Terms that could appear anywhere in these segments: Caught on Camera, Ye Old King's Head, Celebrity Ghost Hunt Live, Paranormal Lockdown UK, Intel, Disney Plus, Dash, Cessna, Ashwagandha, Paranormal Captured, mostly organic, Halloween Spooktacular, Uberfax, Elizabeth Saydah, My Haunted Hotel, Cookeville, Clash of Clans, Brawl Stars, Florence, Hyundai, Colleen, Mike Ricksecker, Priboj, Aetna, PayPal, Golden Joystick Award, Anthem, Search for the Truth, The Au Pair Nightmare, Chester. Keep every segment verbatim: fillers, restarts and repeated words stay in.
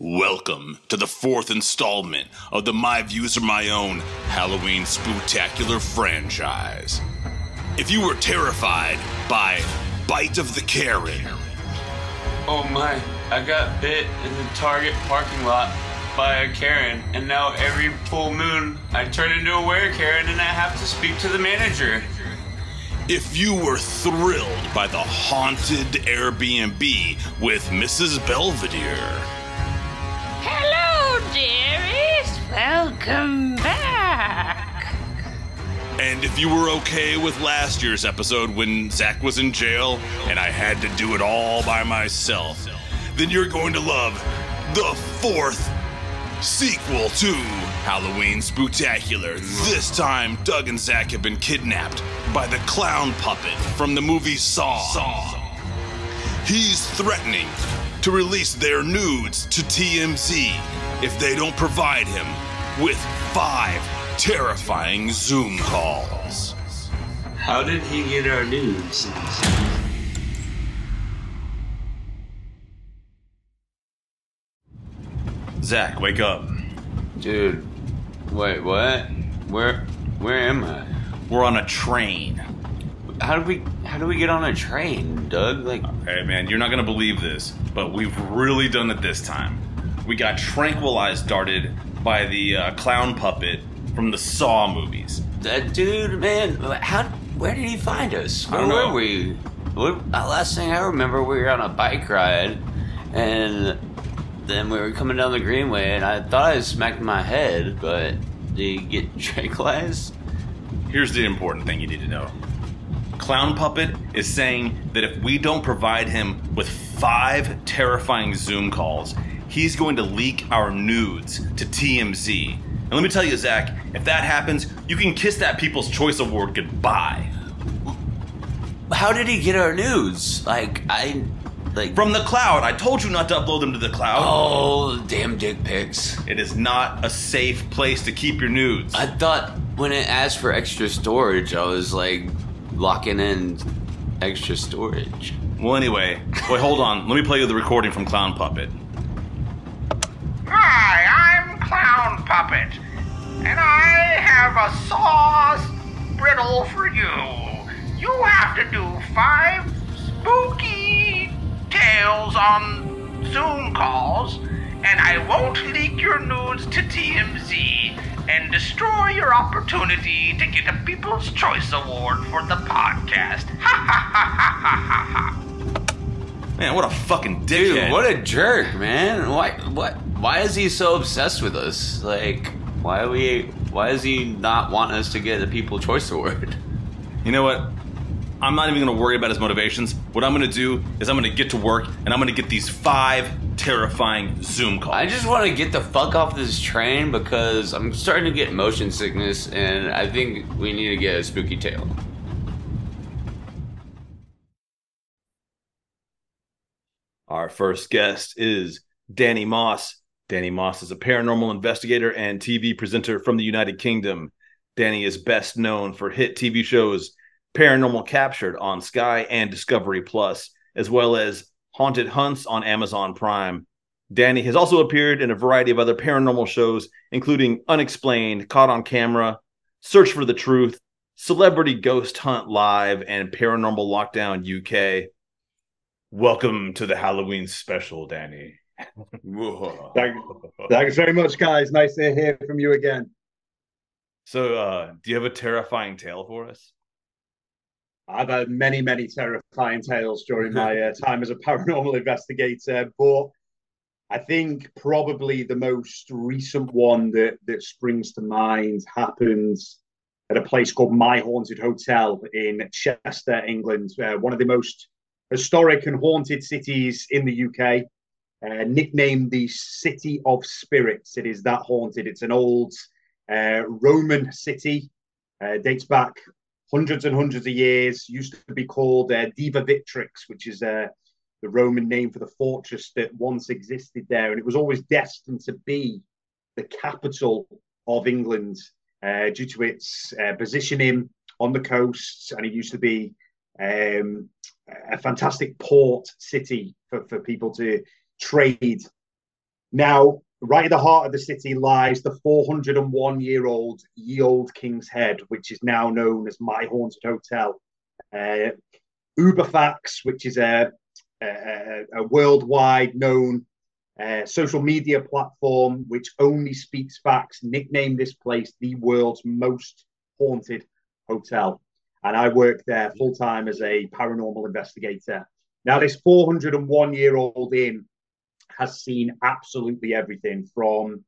Welcome to the fourth installment of the My Views Are My Own Halloween Spooktacular franchise. If you were terrified by Bite of the Karen. Oh my, I got bit in the Target parking lot by a Karen, and now every full moon I turn into a were-Karen and I have to speak to the manager. If you were thrilled by the haunted Airbnb with Missus Belvedere. Hello, dearies. Welcome back. And if you were okay with last year's episode when Zach was in jail and I had to do it all by myself, then you're going to love the fourth sequel to Halloween Spooktacular. This time, Doug and Zach have been kidnapped by the clown puppet from the movie Saw. Saw. He's threatening to release their nudes to T M Z if they don't provide him with five terrifying Zoom calls. How did he get our nudes? Zach, wake up. Dude, wait, what? Where, where am I? We're on a train. How do we how do we get on a train, Doug? Like, hey man, you're not gonna believe this, but we've really done it this time. We got tranquilized darted by the uh, clown puppet from the Saw movies. That dude, man, how? Where did he find us? Where I don't were know. we? What, last thing I remember, we were on a bike ride, and then we were coming down the Greenway, and I thought I smacked my head, but did he get tranquilized? Here's the important thing you need to know. Clown Puppet is saying that if we don't provide him with five terrifying Zoom calls, he's going to leak our nudes to T M Z. And let me tell you, Zach, if that happens, you can kiss that People's Choice Award goodbye. How did he get our nudes? Like, I... Like, from the cloud. I told you not to upload them to the cloud. Oh, damn dick pics. It is not a safe place to keep your nudes. I thought when it asked for extra storage, I was like... locking in extra storage. Well, anyway, wait, hold on. Let me play you the recording from Clown Puppet. Hi, I'm Clown Puppet, and I have a sauce riddle for you. You have to do five spooky tales on Zoom calls, and I won't leak your nudes to T M Z and destroy your opportunity to get a People's Choice Award for the podcast. Ha ha ha ha ha ha. Man, what a fucking dickhead. Dude, what a jerk, man. Why what why is he so obsessed with us? Like, why are we why does he not want us to get a People's Choice Award? You know what? I'm not even gonna worry about his motivations. What I'm gonna do is I'm gonna get to work and I'm gonna get these five terrifying Zoom call. I just want to get the fuck off this train because I'm starting to get motion sickness and I think we need to get a spooky tale. Our first guest is Danny Moss. Danny Moss is a paranormal investigator and T V presenter from the United Kingdom. Danny is best known for hit T V shows Paranormal Captured on Sky and Discovery Plus, as well as Haunted Hunts on Amazon Prime. Danny has also appeared in a variety of other paranormal shows, including Unexplained, Caught on Camera, Search for the Truth, Celebrity Ghost Hunt Live, and Paranormal Lockdown U K. Welcome to the Halloween special, Danny. Thank, thanks very much, guys. Nice to hear from you again. So, uh, do you have a terrifying tale for us? I've had many, many terrifying tales during my uh, time as a paranormal investigator, but I think probably the most recent one that, that springs to mind happened at a place called My Haunted Hotel in Chester, England, uh, one of the most historic and haunted cities in the U K, uh, nicknamed the City of Spirits. It is that haunted. It's an old uh, Roman city, uh, dates back hundreds and hundreds of years, used to be called uh, Diva Vitrix, which is uh, the Roman name for the fortress that once existed there. And it was always destined to be the capital of England uh, due to its uh, positioning on the coast. And it used to be um, a fantastic port city for, for people to trade Now, right at the heart of the city lies the four hundred and one year old Ye Old King's Head, which is now known as My Haunted Hotel. Uh, Uberfax, which is a, a, a worldwide known uh, social media platform which only speaks facts, nicknamed this place the world's most haunted hotel. And I worked there full time as a paranormal investigator. Now, this four hundred and one year old inn has seen absolutely everything from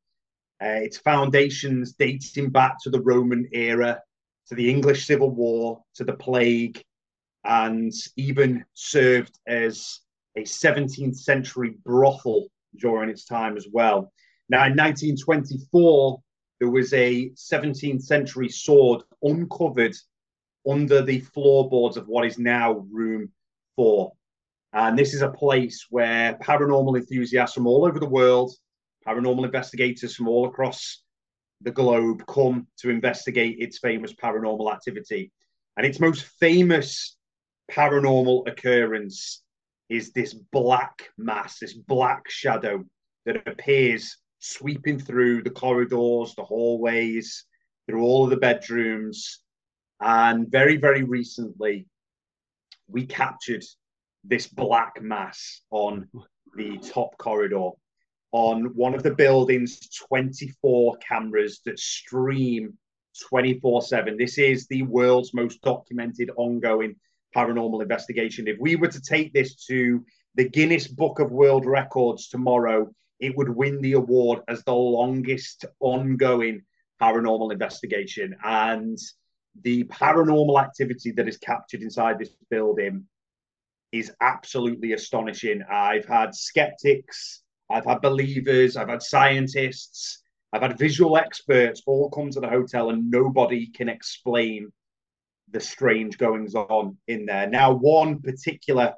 uh, its foundations dating back to the Roman era, to the English Civil War, to the plague, and even served as a seventeenth century brothel during its time as well. Now, in nineteen twenty-four, there was a seventeenth century sword uncovered under the floorboards of what is now room four. And this is a place where paranormal enthusiasts from all over the world, paranormal investigators from all across the globe, come to investigate its famous paranormal activity. And its most famous paranormal occurrence is this black mass, this black shadow that appears sweeping through the corridors, the hallways, through all of the bedrooms. And very, very recently, we captured this black mass on the top corridor, on one of the building's twenty-four cameras that stream twenty-four seven. This is the world's most documented ongoing paranormal investigation. If we were to take this to the Guinness Book of World Records tomorrow, it would win the award as the longest ongoing paranormal investigation. And the paranormal activity that is captured inside this building is absolutely astonishing. I've had skeptics, I've had believers, I've had scientists, I've had visual experts all come to the hotel, and nobody can explain the strange goings on in there. Now, one particular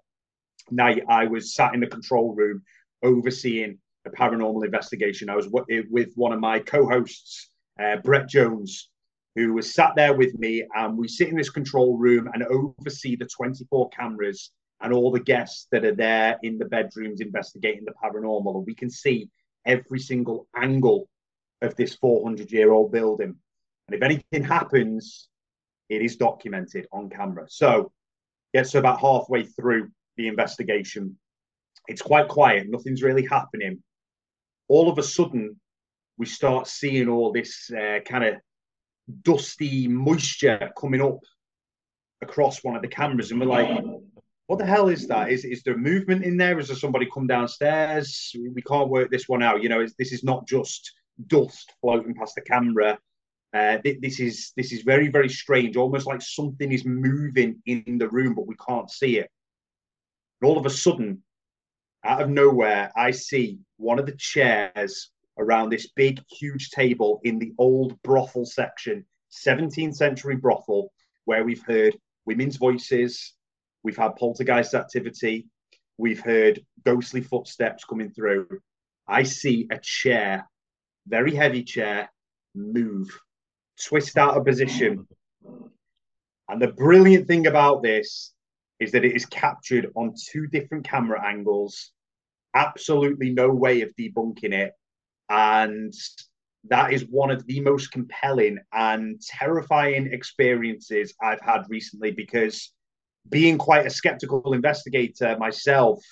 night, I was sat in the control room overseeing a paranormal investigation. I was w- with one of my co-hosts, uh, Brett Jones, who was sat there with me, and we sit in this control room and oversee the twenty-four cameras and all the guests that are there in the bedrooms investigating the paranormal. And we can see every single angle of this four hundred year old building. And if anything happens, it is documented on camera. So, yeah, so about halfway through the investigation, it's quite quiet. Nothing's really happening. All of a sudden, we start seeing all this uh, kind of dusty moisture coming up across one of the cameras. And we're like, what the hell is that? Is is there movement in there? Is there somebody come downstairs? We can't work this one out. You know, this is not just dust floating past the camera. Uh, th- this is this is very, very strange, almost like something is moving in the room, but we can't see it. And all of a sudden, out of nowhere, I see one of the chairs around this big, huge table in the old brothel section, seventeenth century brothel, where we've heard women's voices, we've had poltergeist activity, we've heard ghostly footsteps coming through. I see a chair, very heavy chair, move, twist out of position. And the brilliant thing about this is that it is captured on two different camera angles, absolutely no way of debunking it. And that is one of the most compelling and terrifying experiences I've had recently, because being quite a skeptical investigator myself,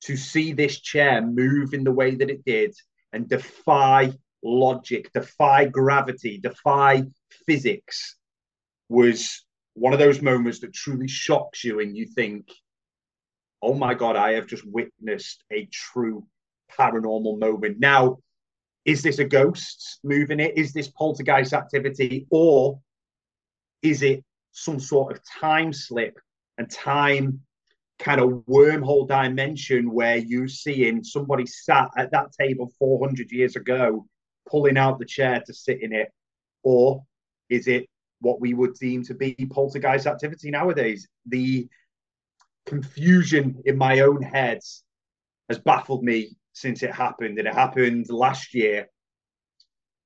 to see this chair move in the way that it did and defy logic, defy gravity, defy physics, was one of those moments that truly shocks you, and you think, oh my God, I have just witnessed a true paranormal moment. Now, is this a ghost moving it? Is this poltergeist activity? Or is it some sort of time slip and time kind of wormhole dimension where you're seeing somebody sat at that table four hundred years ago pulling out the chair to sit in it? Or is it what we would deem to be poltergeist activity nowadays? The confusion in my own head has baffled me since it happened, and it happened last year.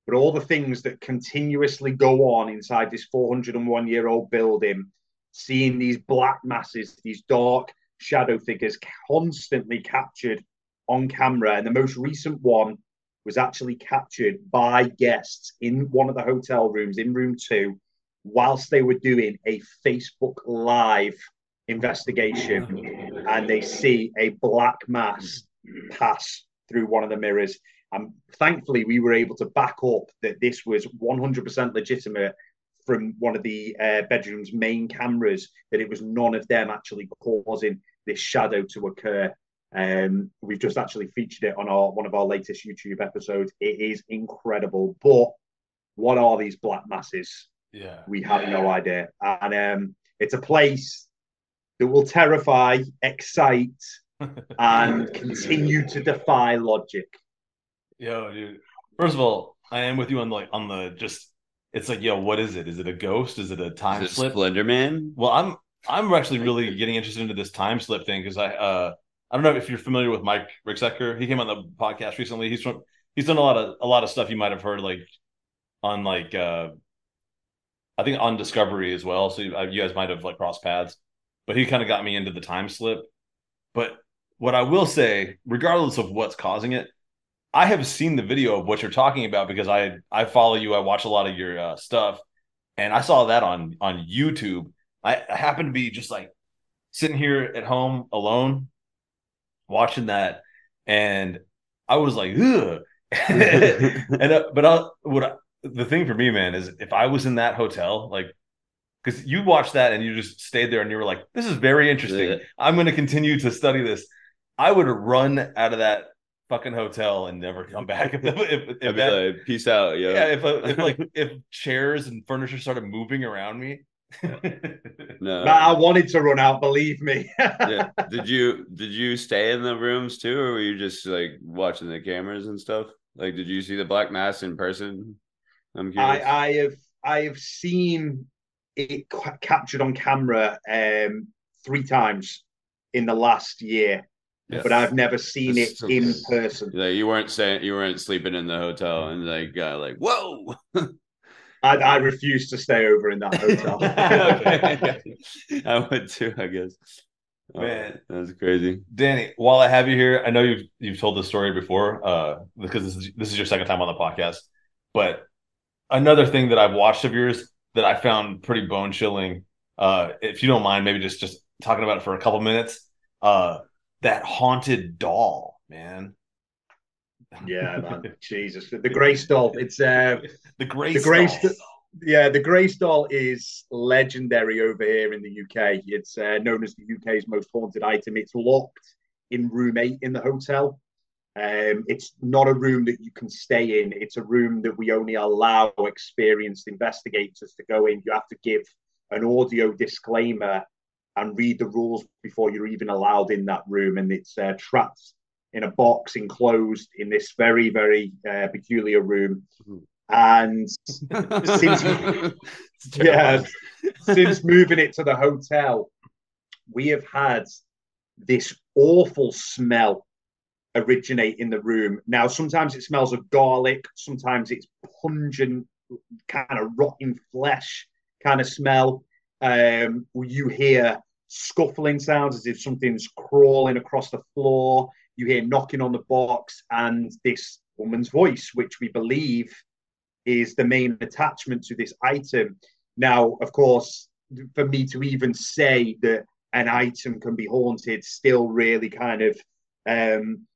But all the things that continuously go on inside this four hundred and one year old building, seeing these black masses, these dark shadow figures constantly captured on camera, and the most recent one was actually captured by guests in one of the hotel rooms, in room two, whilst they were doing a Facebook Live investigation, and they see a black mass pass through one of the mirrors. And thankfully, we were able to back up that this was one hundred percent legitimate from one of the uh, bedroom's main cameras, that it was none of them actually causing this shadow to occur. Um, we've just actually featured it on our one of our latest YouTube episodes. It is incredible. But what are these black masses? Yeah, we have yeah. no idea. And um, it's a place that will terrify, excite, and continue to defy logic. Yo, dude. First of all, I am with you on like on the just. It's like, yo, what is it? Is it a ghost? Is it a time is it slip? Splendor Man. Well, I'm I'm actually really getting interested into this time slip thing because I. Uh, I don't know if you're familiar with Mike Ricksecker. He came on the podcast recently. He's from, he's done a lot of a lot of stuff you might have heard, like on like uh, I think on Discovery as well. So you, you guys might have like crossed paths. But he kind of got me into the time slip. But what I will say, regardless of what's causing it, I have seen the video of what you're talking about because I I follow you. I watch a lot of your uh, stuff, and I saw that on on YouTube. I, I happened to be just like sitting here at home alone, watching that, and I was like, ugh. and uh, but I, what I, the thing for me, man, is if I was in that hotel, like, because you watched that and you just stayed there and you were like, this is very interesting. Yeah. I'm going to continue to study this. I would run out of that fucking hotel and never come back. If, if, if that, like, peace out, yo. Yeah. If, if like if chairs and furniture started moving around me. No, I wanted to run out, believe me. Yeah. Did you did you stay in the rooms too, or were you just like watching the cameras and stuff? Like, did you see the black mass in person? I'm curious. I, I have I have seen it ca- captured on camera um, three times in the last year, yes. But I've never seen That's it so in good. person. Like you weren't saying you weren't sleeping in the hotel, and like uh, like whoa. I, I refuse to stay over in that hotel. Okay. I would too, I guess. Man, oh, that's crazy. Danny, while I have you here, I know you've you've told this story before, uh, because this is this is your second time on the podcast. But another thing that I've watched of yours that I found pretty bone chilling, uh, if you don't mind, maybe just just talking about it for a couple minutes. Uh, that haunted doll, man. Yeah, man. Jesus, the Grace doll. It's uh, the Grace. The Grace. Doll. Yeah, the Grace doll is legendary over here in the U K. It's uh, known as the U K's most haunted item. It's locked in room eight in the hotel. Um, it's not a room that you can stay in. It's a room that we only allow experienced investigators to go in. You have to give an audio disclaimer and read the rules before you're even allowed in that room, and it's uh, trapped in a box, enclosed in this very, very uh, peculiar room. And since, yeah, since moving it to the hotel, we have had this awful smell originate in the room. Now, sometimes it smells of garlic. Sometimes it's pungent, kind of rotten flesh kind of smell. Um, you hear scuffling sounds as if something's crawling across the floor. You hear knocking on the box and this woman's voice, which we believe is the main attachment to this item. Now, of course, for me to even say that an item can be haunted still really kind of um,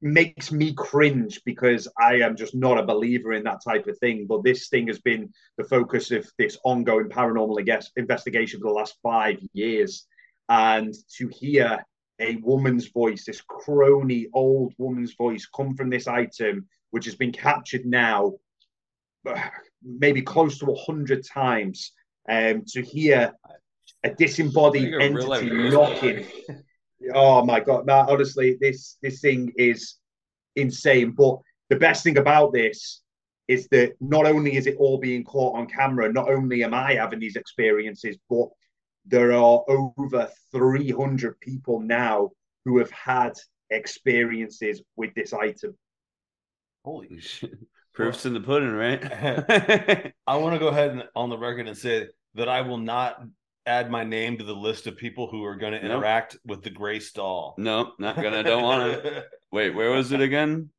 makes me cringe because I am just not a believer in that type of thing. But this thing has been the focus of this ongoing paranormal, I guess, investigation for the last five years. And to hear a woman's voice, this crony old woman's voice, come from this item, which has been captured now maybe close to one hundred times, um, to hear a disembodied entity knocking. Oh my God, man, honestly, this, this thing is insane. But the best thing about this is that not only is it all being caught on camera, not only am I having these experiences, but there are over three hundred people now who have had experiences with this item. Holy shit. Proof's in the pudding, right? I want to go ahead and on the record and say that I will not add my name to the list of people who are going to interact nope. with the Grace doll. No, nope, not gonna. Don't want to. Wait, where was it again?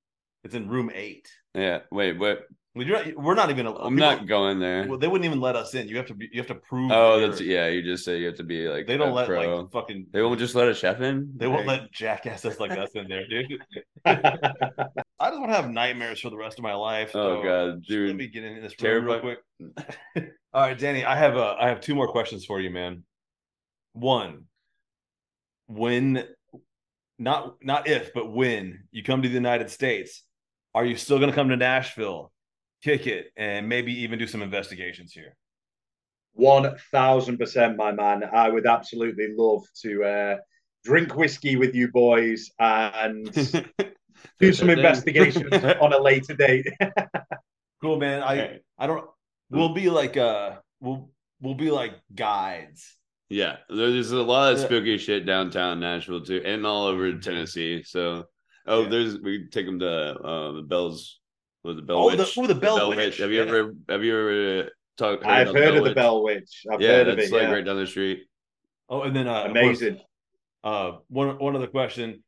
It's in room eight. Yeah. Wait, what? We don't, we're not even. I'm people, not going there. Well, they wouldn't even let us in. You have to. Be, you have to prove. Oh, that that's yeah. You just say you have to be like. They don't let pro. like fucking. They won't just let a chef in. They like, won't let jackasses like us in there, dude. I just want to have nightmares for the rest of my life. So oh god, dude. Let me get in this room real quick. All right, Danny. I have a. I have two more questions for you, man. One. When, not not if, but when you come to the United States, are you still going to come to Nashville, kick it, and maybe even do some investigations here? one thousand percent, my man. I would absolutely love to uh, drink whiskey with you boys and do some investigations on a later date. Cool, man. I okay. I don't. We'll be like uh, we'll we'll be like guides. Yeah, there's a lot of spooky yeah. shit downtown Nashville too, and all over Tennessee. So. Oh, yeah. there's we take them to uh, the Bells. Was the Bell oh, Witch? The, oh, the Bell, the Bell Witch. Witch. Have you yeah. ever? Have you ever talked? Heard I've heard of Witch? the Bell Witch. I've yeah, heard of it. Like yeah, right down the street. Oh, and then uh, amazing. Uh, one one other question.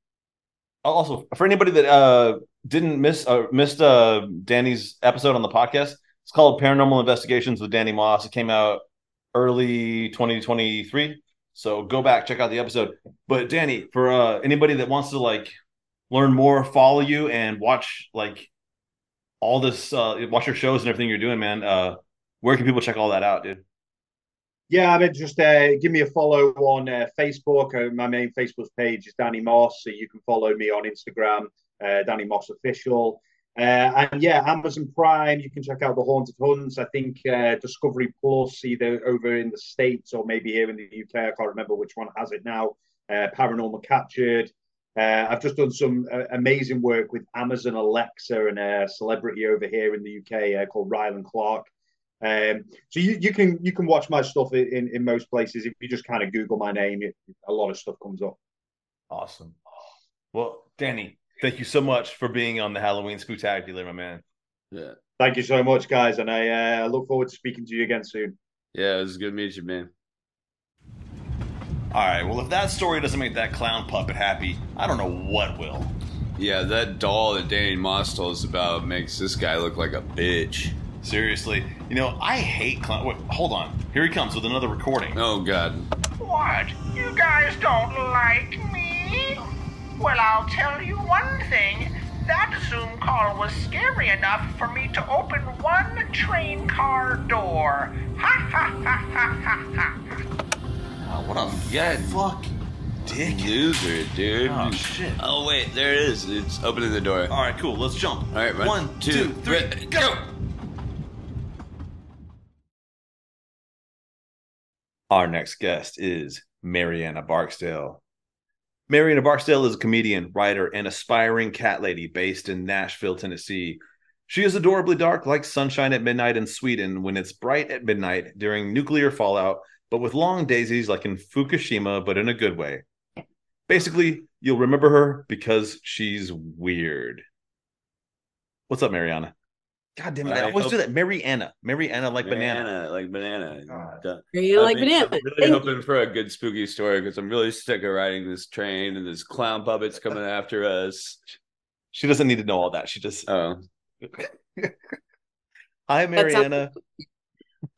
Also, for anybody that uh didn't miss uh, missed uh Danny's episode on the podcast, it's called Paranormal Investigations with Danny Moss. It came out early twenty twenty-three, so go back, check out the episode. But Danny, for uh anybody that wants to like. learn more, follow you, and watch like all this, uh, watch your shows and everything you're doing, man. Uh, where can people check all that out, dude? Yeah, I mean, just uh, give me a follow on uh, Facebook. Uh, my main Facebook page is Danny Moss, so you can follow me on Instagram, uh, Danny Moss Official. Uh, and yeah, Amazon Prime, you can check out The Haunted Hunts. I think uh, Discovery Plus, either over in the States or maybe here in the U K. I can't remember which one has it now. Uh, Paranormal Captured. Uh, I've just done some uh, amazing work with Amazon Alexa and a celebrity over here in the U K uh, called Rylan Clark. Um, so you, you can you can watch my stuff in, in most places. If you just kind of Google my name, it, a lot of stuff comes up. Awesome. Well, Danny, thank you so much for being on the Halloween Spooktacular, my man. Yeah. Thank you so much, guys. And I uh, look forward to speaking to you again soon. Yeah, it was good to meet you, man. All right, well, if that story doesn't make that clown puppet happy, I don't know what will. Yeah, that doll that Danny Moss told us about makes this guy look like a bitch. Seriously. You know, I hate clown... Wait, hold on. Here he comes with another recording. Oh, God. What? You guys don't like me? Well, I'll tell you one thing. That Zoom call was scary enough for me to open one train car door. Ha, ha, ha, ha, ha, ha. Oh, what a yeah, fuck dick loser, dude. Oh, shit. Oh, wait, there it is. It's opening the door. All right, cool. Let's jump. All right, run. One, two, two three, three, go. go. Our next guest is Marianna Barksdale. Marianna Barksdale is a comedian, writer, and aspiring cat lady based in Nashville, Tennessee. She is adorably dark, like sunshine at midnight in Sweden when it's bright at midnight during nuclear fallout, but with long daisies like in Fukushima, but in a good way. Basically, you'll remember her because she's weird. What's up, Marianna? God damn it, I, I always hope... do that. Marianna. Marianna like Marianna, banana. like banana. God. Marianna like banana. I'm really Thank hoping you. for a good spooky story because I'm really sick of riding this train and this clown puppet's coming after us. She doesn't need to know all that. She just... Oh. Hi, Marianna.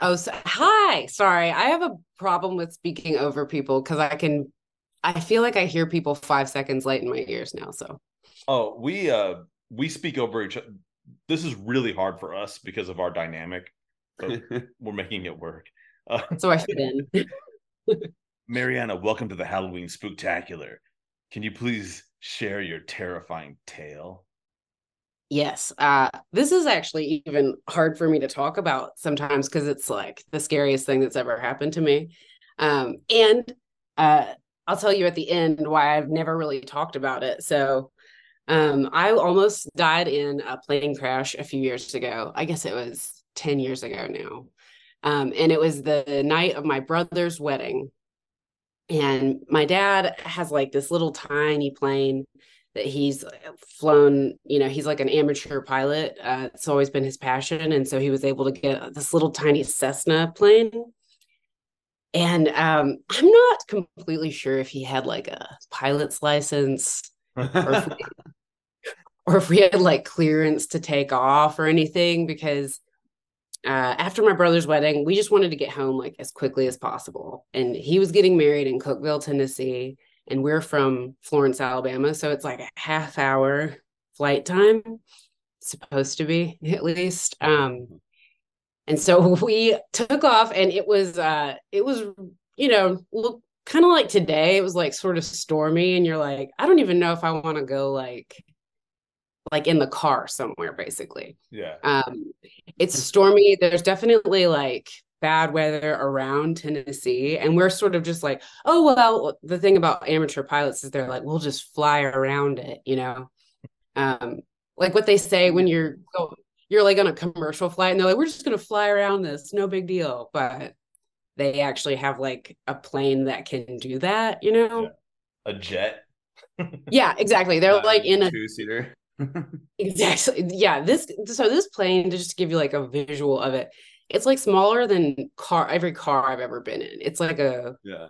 Oh, so, hi. Sorry. I have a problem with speaking over people because I can, I feel like I hear people five seconds late in my ears now. So, oh, we, uh, we speak over each other. This is really hard for us because of our dynamic, but we're making it work. Uh, so I fit in. Marianna, welcome to the Halloween Spooktacular. Can you please share your terrifying tale? Yes. Uh, this is actually even hard for me to talk about sometimes because it's like the scariest thing that's ever happened to me. Um, and uh, I'll tell you at the end why I've never really talked about it. So um, I almost died in a plane crash a few years ago. I guess it was ten years ago now. Um, and it was the night of my brother's wedding. And my dad has like this little tiny plane that he's flown, you know, he's like an amateur pilot. Uh, it's always been his passion. And so he was able to get this little tiny Cessna plane. And um, I'm not completely sure if he had like a pilot's license or, if we, or if we had like clearance to take off or anything, because uh, after my brother's wedding, we just wanted to get home like as quickly as possible. And he was getting married in Cookeville, Tennessee, and we're from Florence, Alabama. So it's like a half hour flight time, supposed to be at least. Um, And so we took off, and it was, uh, it was, you know, look kind of like today. It was like sort of stormy, and you're like, I don't even know if I want to go like, like in the car somewhere, basically. Yeah. Um, it's stormy. There's definitely like bad weather around Tennessee, and we're sort of just like, oh well. The thing about amateur pilots is they're like, we'll just fly around it, you know, um, like what they say when you're going. You're like on a commercial flight and they're like, we're just going to fly around this. No big deal. But they actually have like a plane that can do that, you know? Yeah. A jet. Yeah, exactly. They're uh, like in a two-seater. Exactly. Yeah. This, so this plane, just to give you like a visual of it, it's like smaller than car, every car I've ever been in. It's like a, yeah.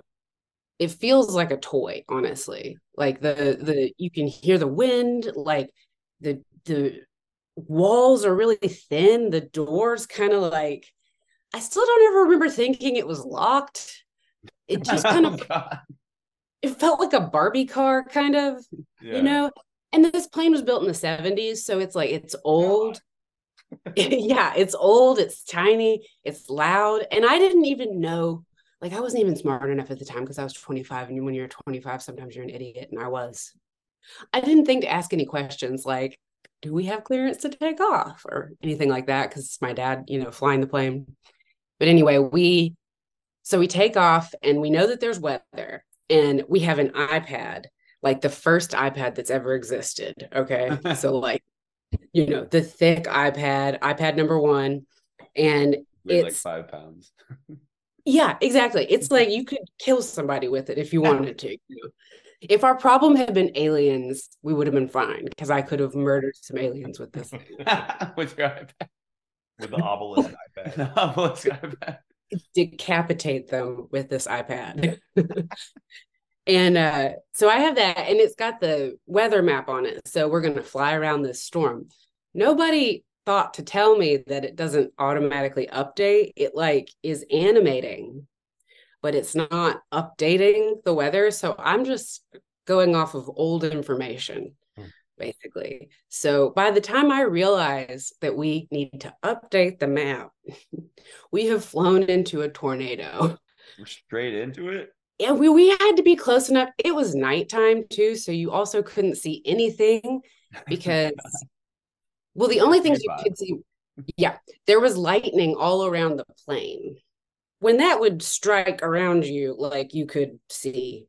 It feels like a toy, honestly. Like the, the, you can hear the wind, like the, the, walls are really thin. The doors kind of like, I still don't ever remember thinking it was locked. It just kind of, oh, it felt like a Barbie car kind of, yeah. You know, and this plane was built in the seventies. So it's like, it's old. Yeah, it's old. It's tiny. It's loud. And I didn't even know, like I wasn't even smart enough at the time because I was twenty-five. And when you're twenty-five, sometimes you're an idiot. And I was, I didn't think to ask any questions like, do we have clearance to take off or anything like that? Because it's my dad, you know, flying the plane. But anyway, we, so we take off and we know that there's weather and we have an iPad, like the first iPad that's ever existed. Okay. So like, you know, the thick iPad, iPad number one. And weighed it's like five pounds. Yeah, exactly. It's like, you could kill somebody with it if you wanted to. If our problem had been aliens, we would have been fine because I could have murdered some aliens with this thing. With your iPad. With the obelisk iPad. The obelisk iPad. Decapitate them with this iPad. And uh, so I have that, and it's got the weather map on it. So we're going to fly around this storm. Nobody thought to tell me that it doesn't automatically update. It like is animating, but it's not updating the weather. So I'm just going off of old information, basically. So by the time I realize that we need to update the map, we have flown into a tornado. We're straight into it? Yeah, we, we had to be close enough. It was nighttime too, so you also couldn't see anything because, well, the only things you could see, yeah, there was lightning all around the plane. When that would strike around you, like you could see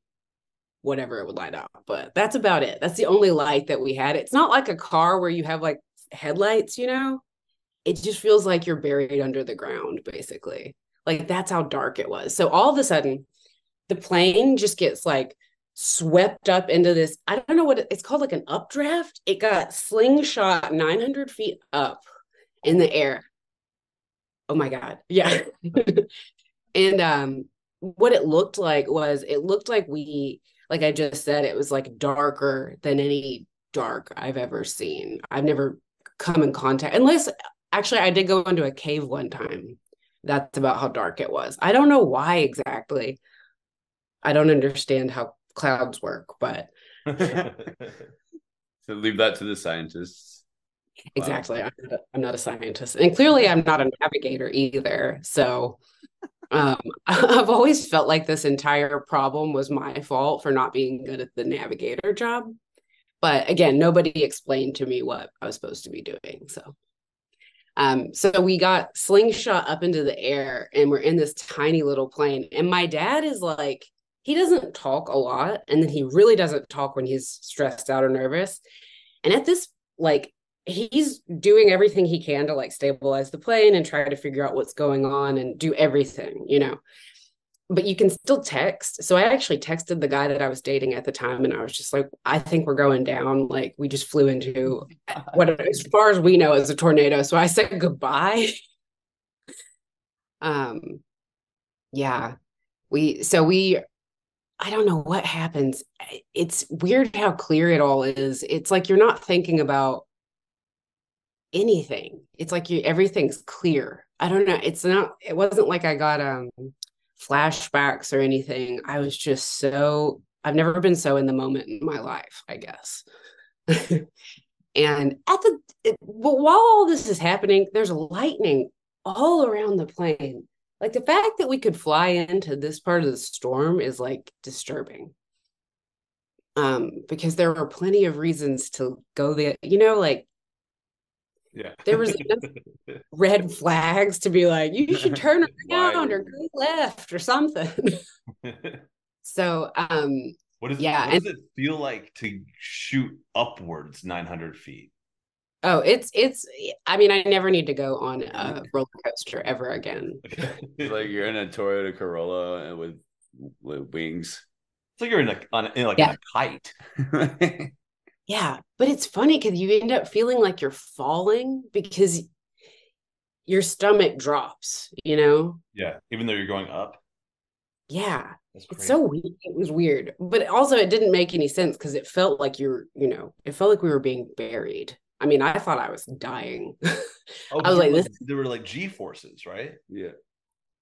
whatever it would light up, but that's about it. That's the only light that we had. It's not like a car where you have like headlights, you know, it just feels like you're buried under the ground, basically. Like that's how dark it was. So all of a sudden the plane just gets like swept up into this, I don't know what it, it's called, like an updraft. It got slingshot nine hundred feet up in the air. Oh my God. Yeah. And um, what it looked like was, it looked like we, like I just said, it was like darker than any dark I've ever seen. I've never come in contact, unless, actually, I did go into a cave one time. That's about how dark it was. I don't know why exactly. I don't understand how clouds work, but. So leave that to the scientists. Exactly. Wow. I'm, not a, I'm not a scientist. And clearly I'm not a navigator either. So um, I've always felt like this entire problem was my fault for not being good at the navigator job. But again, nobody explained to me what I was supposed to be doing. So um, so we got slingshot up into the air and we're in this tiny little plane. And my dad is like, he doesn't talk a lot. And then he really doesn't talk when he's stressed out or nervous. And at this, like, he's doing everything he can to like stabilize the plane and try to figure out what's going on and do everything, you know, but you can still text. So I actually texted the guy that I was dating at the time. And I was just like, I think we're going down. Like we just flew into what, as far as we know, is a tornado. So I said goodbye. um, Yeah. we, so we, I don't know what happens. It's weird how clear it all is. It's like, you're not thinking about anything. It's like you, everything's clear. I don't know. It's not, it wasn't like I got um flashbacks or anything. I was just so, I've never been so in the moment in my life, I guess. And at the, it, but while all this is happening, there's lightning all around the plane. Like, the fact that we could fly into this part of the storm is, like, disturbing. Um, because there were plenty of reasons to go there. You know, like, yeah, there was enough red flags to be like, you should turn around or go left or something. So, um, what does, yeah, what does and, it feel like to shoot upwards nine hundred feet? Oh, it's, it's, I mean, I never need to go on a roller coaster ever again. It's like you're in a Toyota Corolla with, with wings. It's like you're in a, on a, in like yeah. a kite. Yeah. But it's funny because you end up feeling like you're falling because your stomach drops, you know? Yeah. Even though you're going up. Yeah. It's so weird. It was weird. But also it didn't make any sense because it felt like you're, you know, it felt like we were being buried. I mean, I thought I was dying. Oh, I was like, this. There were like G-forces, right? Yeah.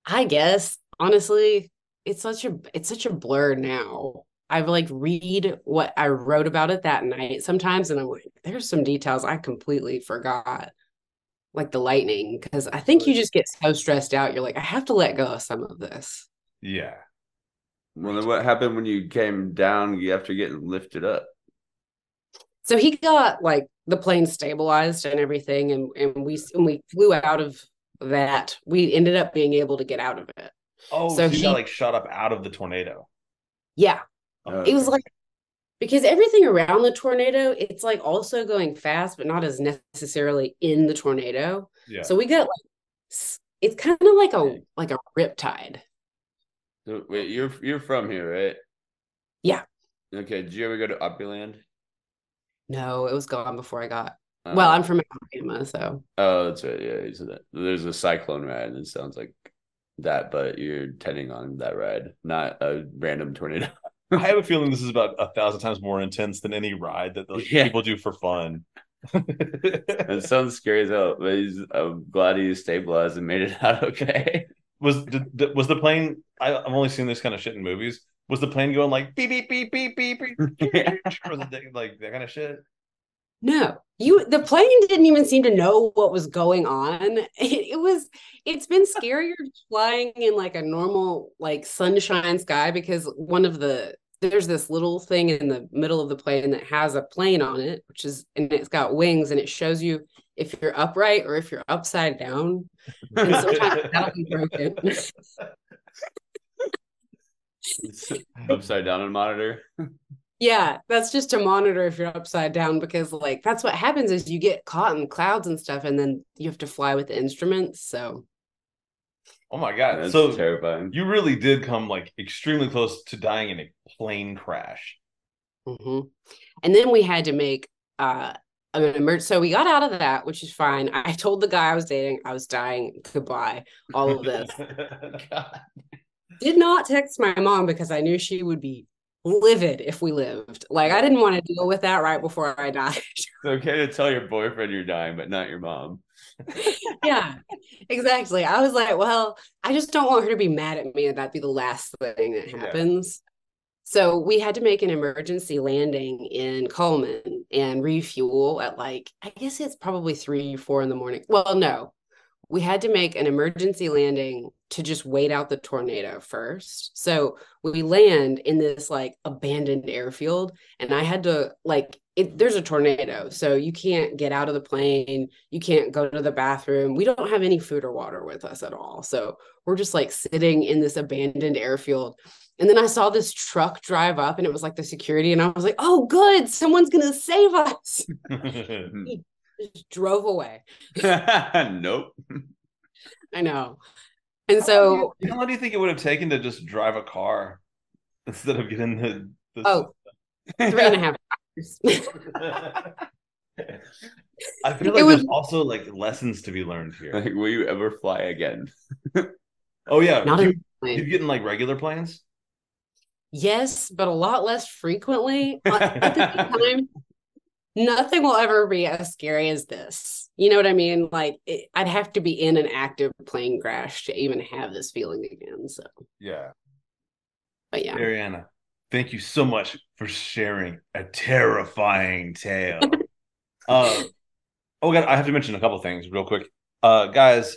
I guess honestly, it's such a it's such a blur now. I've like read what I wrote about it that night sometimes, and I'm like, there's some details I completely forgot, like the lightning, because I think you just get so stressed out. You're like, I have to let go of some of this. Yeah. Well, then what happened when you came down after getting lifted up? So he got like the plane stabilized and everything, and, and we and we flew out of that. We ended up being able to get out of it. Oh, so he got like shot up out of the tornado. Yeah, okay. It was like, because everything around the tornado, it's like also going fast, but not as necessarily in the tornado. Yeah. So we got like, it's kind of like a like a riptide. So wait, you're you're from here, right? Yeah. Okay. Did you ever go to Opryland? No, it was gone before I got. Uh, well, I'm from Alabama, so. Oh, that's right. Yeah, you said that. There's a cyclone ride, and it sounds like that, but you're tending on that ride, not a random tornado. I have a feeling this is about a thousand times more intense than any ride that those yeah. people do for fun. It sounds scary as hell, but he's, I'm glad he stabilized and made it out okay. Was did, was the plane? I, I've only seen this kind of shit in movies. Was the plane going like beep beep beep beep beep beep, like that kind of shit? No, you. The plane didn't even seem to know what was going on. It, it was. It's been scarier flying in like a normal like sunshine sky, because one of the there's this little thing in the middle of the plane that has a plane on it, which is and it's got wings and it shows you if you're upright or if you're upside down. And sometimes that'll be broken. It's upside down and monitor. Yeah, that's just to monitor if you're upside down, because like that's what happens is you get caught in clouds and stuff, and then you have to fly with the instruments. So oh my god, that's so terrifying. You really did come like extremely close to dying in a plane crash. Mm-hmm. And then we had to make uh an emergency, so we got out of that, which is fine. I told the guy I was dating I was dying, goodbye all of this. God. Did not text my mom because I knew she would be livid if we lived. Like, I didn't want to deal with that right before I died. It's okay to tell your boyfriend you're dying, but not your mom. Yeah, exactly. I was like, well, I just don't want her to be mad at me and that'd be the last thing that happens. Yeah. So we had to make an emergency landing in Coleman and refuel at like, I guess it's probably three, four in the morning. Well, no. We had to make an emergency landing to just wait out the tornado first. So we land in this like abandoned airfield, and I had to like, it, there's a tornado. So you can't get out of the plane. You can't go to the bathroom. We don't have any food or water with us at all. So we're just like sitting in this abandoned airfield. And then I saw this truck drive up, and it was like the security. And I was like, oh, good. Someone's going to save us. Just drove away. Nope. I know. And so how long do you think it would have taken to just drive a car instead of getting the, the oh three and a half hours? I feel like it there's was... also like lessons to be learned here. Like, will you ever fly again? Oh yeah. Not you, in... You're getting like regular plans? Yes, but a lot less frequently. At the same time, nothing will ever be as scary as this. You know what I mean? Like, it, I'd have to be in an active plane crash to even have this feeling again. So, yeah. But yeah. Marianna, thank you so much for sharing a terrifying tale. uh, oh, God, I have to mention a couple things real quick. Uh, guys,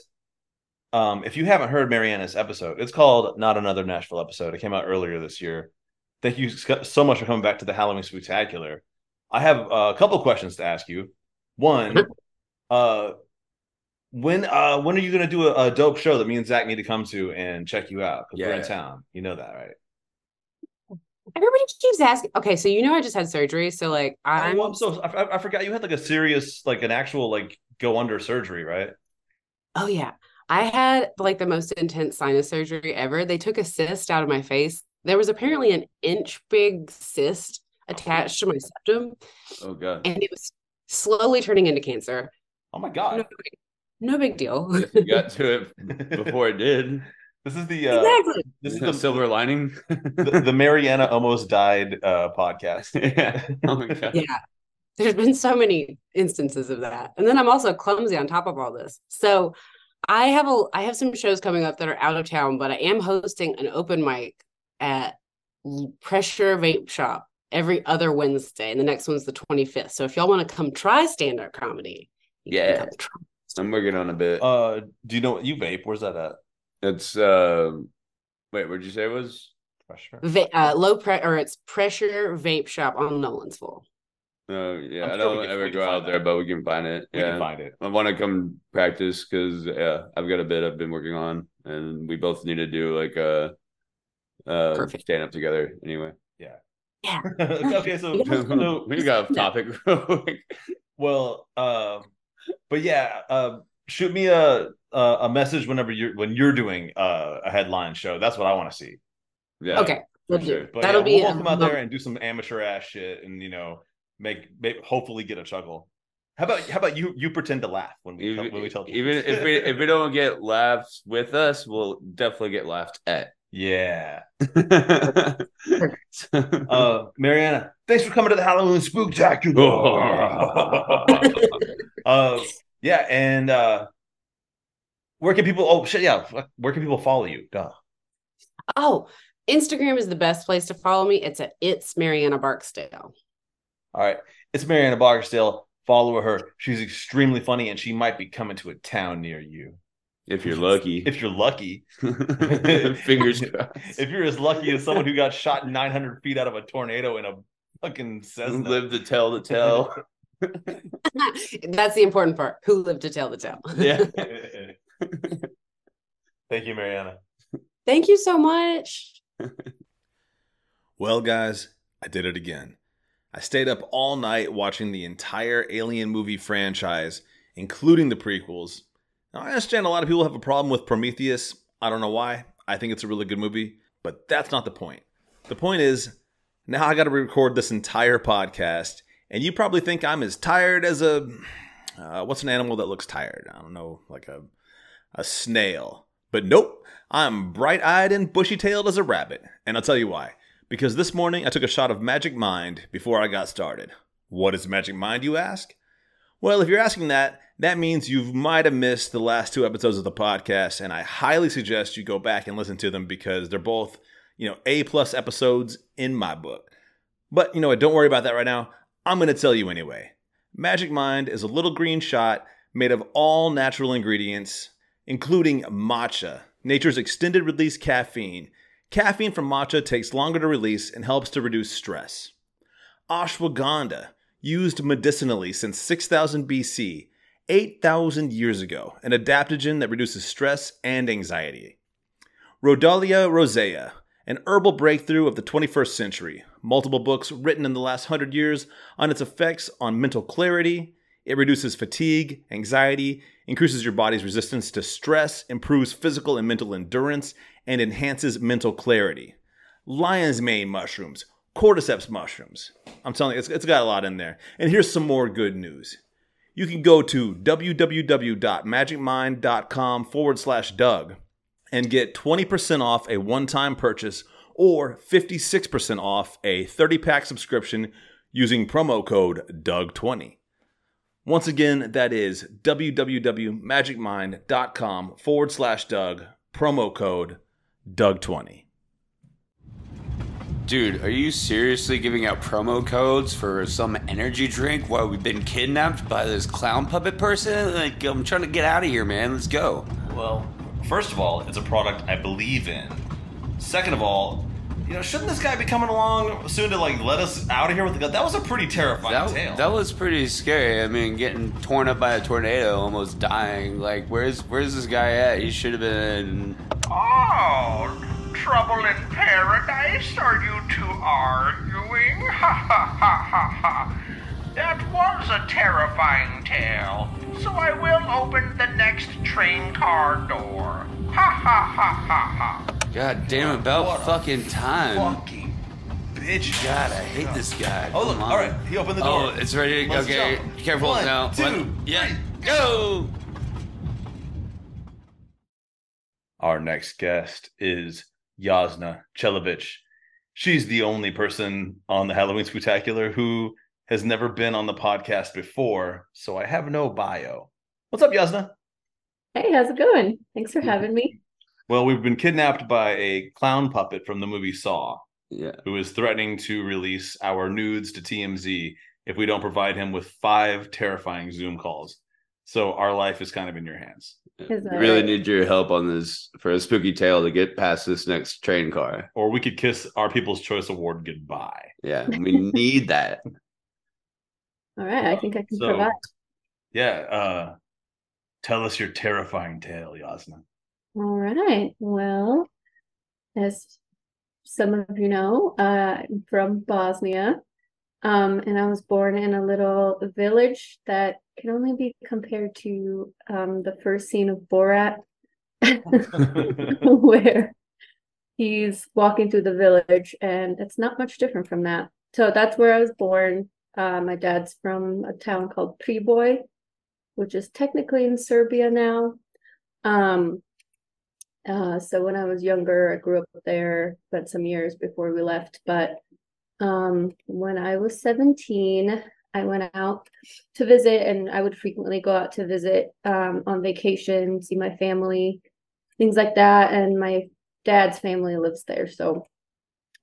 um, if you haven't heard Marianna's episode, it's called Not Another Nashville Episode. It came out earlier this year. Thank you so much for coming back to the Halloween Spooktacular. I have a couple of questions to ask you. One, uh, when uh, when are you going to do a, a dope show that me and Zach need to come to and check you out? Because yeah, we're in town. You know that, right? Everybody keeps asking. Okay, so you know I just had surgery, so like I'm. Oh, I'm so I, I forgot you had like a serious, like an actual, like go under surgery, right? Oh yeah, I had like the most intense sinus surgery ever. They took a cyst out of my face. There was apparently an inch big cyst attached to my septum. Oh god! And it was slowly turning into cancer. Oh my god! No, no big deal. You got to it before it did. This is the uh, exactly. This is the silver lining. the, the Marianna almost died uh, podcast. Yeah. Oh my god. Yeah. There's been so many instances of that, and then I'm also clumsy on top of all this. So I have a I have some shows coming up that are out of town, but I am hosting an open mic at Pressure Vape Shop every other Wednesday, and the next one's the twenty-fifth. So if y'all want to come try stand-up comedy, you yeah, can come try. I'm working on a bit. Uh, do you know what you vape? Where's that at? It's uh, wait, what'd you say it was? Pressure Va- uh, low pressure, or it's Pressure Vape Shop on Nolansville. Uh, yeah, I'm I don't sure can, ever go out there, but we can find it. We yeah, can find it. I want to come practice because yeah, I've got a bit I've been working on, and we both need to do like a uh, perfect stand up together anyway. Yeah. Yeah. Okay, so, so we got off topic real quick. Well, um, but yeah, uh, shoot me a a message whenever you're when you're doing uh, a headline show. That's what I want to see. Yeah. Okay. We'll sure. But that'll yeah, be we'll welcome out there and do some amateur ass shit, and you know, make, make hopefully get a chuckle. How about how about you you pretend to laugh when we even, when we tell people. Even if we if we don't get laughs with us, we'll definitely get laughed at. Yeah. uh, Marianna, thanks for coming to the Halloween Spooktacular. uh, yeah, and uh, where can people? Oh shit, yeah. Where can people follow you? Duh. Oh, Instagram is the best place to follow me. It's at it's Marianna Barksdale. All right, it's Marianna Barksdale. Follow her. She's extremely funny, and she might be coming to a town near you. If you're lucky. If you're lucky. Fingers crossed. If you're as lucky as someone who got shot nine hundred feet out of a tornado in a fucking Cessna. Who lived to tell the tale. That's the important part. Who lived to tell the tale. Yeah. Thank you, Marianna. Thank you so much. Well, guys, I did it again. I stayed up all night watching the entire Alien movie franchise, including the prequels. Now, I understand a lot of people have a problem with Prometheus. I don't know why. I think it's a really good movie, but that's not the point. The point is, now I got to re-record this entire podcast, and you probably think I'm as tired as a... Uh, what's an animal that looks tired? I don't know, like a a snail. But nope, I'm bright-eyed and bushy-tailed as a rabbit, and I'll tell you why. Because this morning, I took a shot of Magic Mind before I got started. What is Magic Mind, you ask? Well, if you're asking that, that means you might have missed the last two episodes of the podcast, and I highly suggest you go back and listen to them because they're both, you know, A-plus episodes in my book. But, you know what, don't worry about that right now. I'm going to tell you anyway. Magic Mind is a little green shot made of all natural ingredients, including matcha, nature's extended-release caffeine. Caffeine from matcha takes longer to release and helps to reduce stress. Ashwagandha, used medicinally since six thousand B C, eight thousand years ago, an adaptogen that reduces stress and anxiety. Rhodalia rosea, an herbal breakthrough of the twenty-first century. Multiple books written in the last one hundred years on its effects on mental clarity. It reduces fatigue, anxiety, increases your body's resistance to stress, improves physical and mental endurance, and enhances mental clarity. Lion's mane mushrooms, cordyceps mushrooms. I'm telling you, it's, it's got a lot in there. And here's some more good news. You can go to w w w dot magic mind dot com forward slash Doug and get twenty percent off a one-time purchase or fifty-six percent off a thirty-pack subscription using promo code Doug twenty. Once again, that is www.magicmind.com forward slash Doug, promo code Doug twenty. Dude, are you seriously giving out promo codes for some energy drink while we've been kidnapped by this clown puppet person? Like, I'm trying to get out of here, man. Let's go. Well, first of all, it's a product I believe in. Second of all, you know, shouldn't this guy be coming along soon to, like, let us out of here with the gun? That was a pretty terrifying that, tale. That was pretty scary. I mean, getting torn up by a tornado, almost dying. Like, where's where's this guy at? He should have been... Oh, trouble in paradise? Are you two arguing? Ha, ha, ha, ha, ha. That was a terrifying tale. So I will open the next train car door. Ha, ha, ha, ha, ha. God damn it, about fucking time. Fucking bitch. God, I hate this guy. Oh, look, all right. He opened the door. Oh, it's ready to go. Okay, careful. One, now. Two, One, yeah, three, go. Our next guest is Jasna Celovic. She's the only person on the Halloween Spooktacular who has never been on the podcast before, so I have no bio. What's up, Jasna? Hey, how's it going? Thanks for having me. Well, we've been kidnapped by a clown puppet from the movie Saw, yeah, who is threatening to release our nudes to T M Z if we don't provide him with five terrifying Zoom calls. So our life is kind of in your hands. We really need your help on this for a spooky tale to get past this next train car. Or we could kiss our People's Choice Award goodbye. Yeah, we need that. All right, I think I can so, provide. Yeah, uh, tell us your terrifying tale, Jasna. All right. Well, as some of you know, uh, I'm from Bosnia, um, and I was born in a little village that can only be compared to um, the first scene of Borat, where he's walking through the village, and it's not much different from that. So that's where I was born. Uh, my dad's from a town called Priboj, which is technically in Serbia now. Um, Uh, so when I was younger, I grew up there, spent some years before we left. But um, when I was seventeen, I went out to visit, and I would frequently go out to visit um, on vacation, see my family, things like that. And my dad's family lives there, so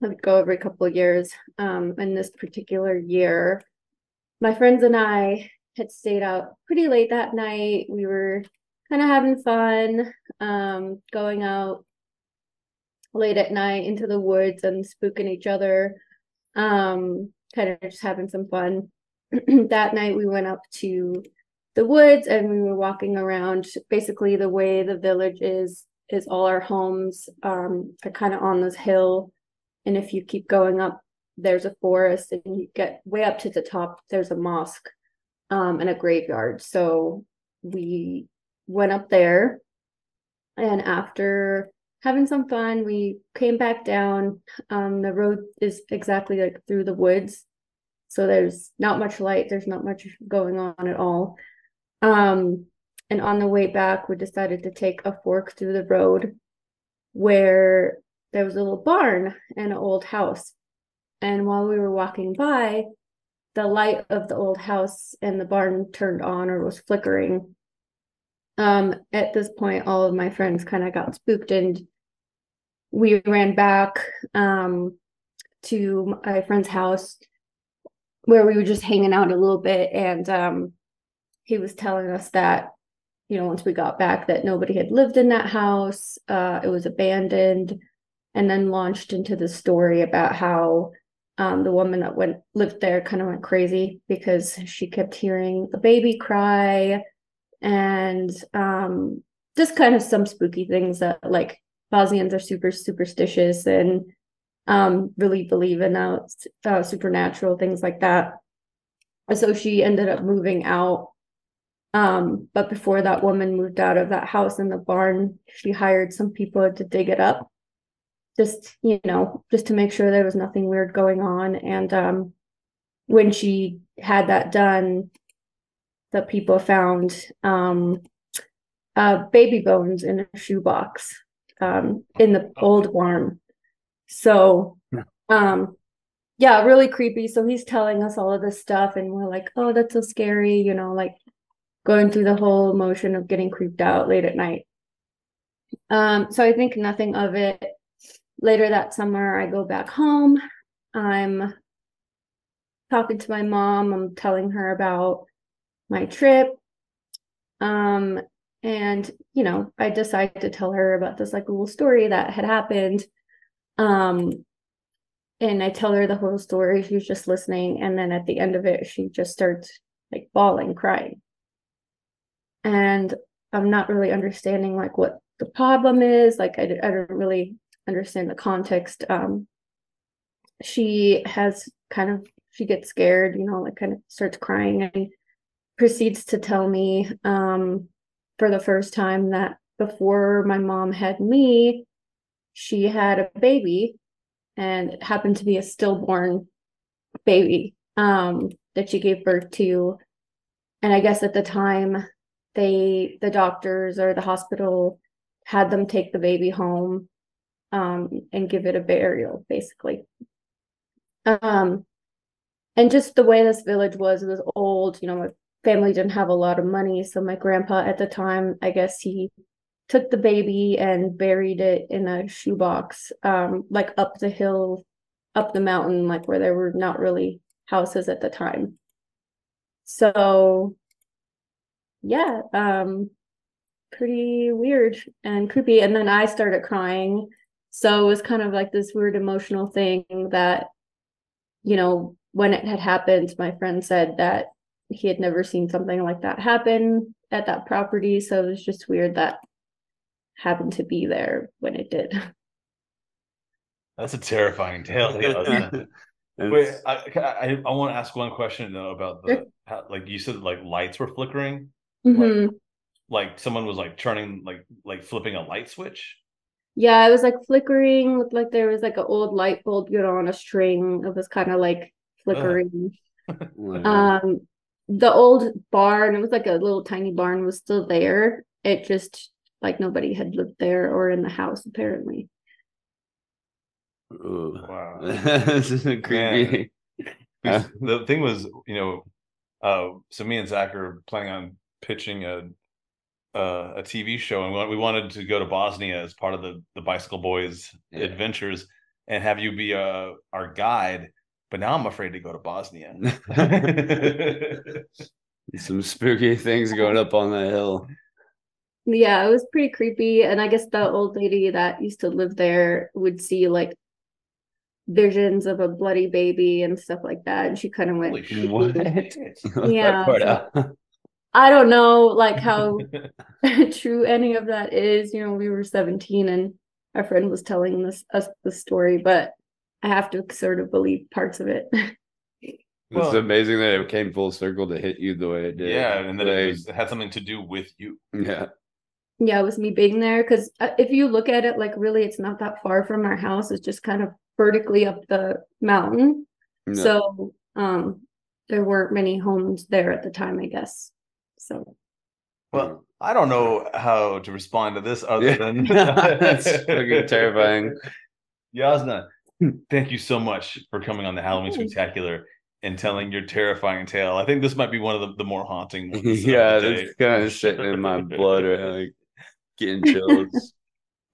I would go every couple of years. Um, and this particular year, my friends and I had stayed out pretty late that night. We were kind of having fun, um, going out late at night into the woods and spooking each other, um, kind of just having some fun. That night we went up to the woods and we were walking around. Basically the way the village is, is all our homes um, are kind of on this hill. And if you keep going up, there's a forest, and you get way up to the top, there's a mosque um, and a graveyard. So we went up there, and after having some fun, we came back down. Um, the road is exactly like through the woods, so there's not much light, there's not much going on at all. Um, and on the way back, we decided to take a fork through the road where there was a little barn and an old house. And while we were walking by, the light of the old house and the barn turned on or was flickering. Um, at this point, all of my friends kind of got spooked, and we ran back um, to my friend's house where we were just hanging out a little bit. And um, he was telling us that, you know, once we got back, that nobody had lived in that house. Uh, it was abandoned, and then launched into the story about how um, the woman that went lived there kind of went crazy because she kept hearing a baby cry. And um, just kind of some spooky things that, like, Bosnians are super superstitious and um, really believe in uh, uh, supernatural things like that. So she ended up moving out. Um, but before that woman moved out of that house in the barn, she hired some people to dig it up, just, you know, just to make sure there was nothing weird going on. And um, when she had that done, that people found um, uh, baby bones in a shoebox um, in the old barn. So, um, yeah, really creepy. So he's telling us all of this stuff and we're like, oh, that's so scary. You know, like going through the whole motion of getting creeped out late at night. Um, so I think nothing of it. Later that summer, I go back home. I'm talking to my mom. I'm telling her about my trip. Um, and, you know, I decided to tell her about this like little story that had happened. Um, and I tell her the whole story. She's just listening. And then at the end of it, she just starts like bawling, crying. And I'm not really understanding like what the problem is. Like I, I don't really understand the context. Um, she has kind of, she gets scared, you know, like kind of starts crying and proceeds to tell me um, for the first time that before my mom had me, she had a baby and it happened to be a stillborn baby um, that she gave birth to. And I guess at the time they, the doctors or the hospital had them take the baby home um, and give it a burial, basically. Um, and just the way this village was, it was old, you know, like, family didn't have a lot of money, so my grandpa at the time, I guess he took the baby and buried it in a shoebox, um, like up the hill, up the mountain, like where there were not really houses at the time. So, yeah, um, pretty weird and creepy. And then I started crying. So it was kind of like this weird emotional thing that, you know, when it had happened, my friend said that he had never seen something like that happen at that property. So it was just weird that happened to be there when it did. That's a terrifying tale. Yeah, isn't it? Wait, I, I, I want to ask one question though about the, how, like you said, like lights were flickering, mm-hmm. like, like someone was like turning, like, like flipping a light switch. Yeah. It was like flickering. Looked like there was like an old light bulb, you know, on a string. It was kind of like flickering. um, The old barn, it was like a little tiny barn, was still there. It just, like, nobody had lived there or in the house, apparently. Ooh. Wow. This is creepy. Yeah. The thing was, you know, uh, so me and Zach are planning on pitching a uh, a T V show, and we wanted to go to Bosnia as part of the, the Bicycle Boys yeah. adventures and have you be uh, our guide. But now I'm afraid to go to Bosnia. Some spooky things going up on that hill. Yeah, it was pretty creepy. And I guess the old lady that used to live there would see like visions of a bloody baby and stuff like that. And she kind of went, what? Yeah. So, I don't know like how true any of that is. You know, we were seventeen and our friend was telling this, us the story, but I have to sort of believe parts of it. Well, it's amazing that it came full circle to hit you the way it did. Yeah, and that like, it, was, it had something to do with you. Yeah. Yeah, it was me being there. Because if you look at it, like, really, it's not that far from our house. It's just kind of vertically up the mountain. No. So um, there weren't many homes there at the time, I guess. So. Well, I don't know how to respond to this other yeah. than. That's fucking terrifying. Yasna, thank you so much for coming on the Halloween Spectacular and telling your terrifying tale. I think this might be one of the, the more haunting ones. Yeah, that's kind of sitting in my blood right now, like getting chills.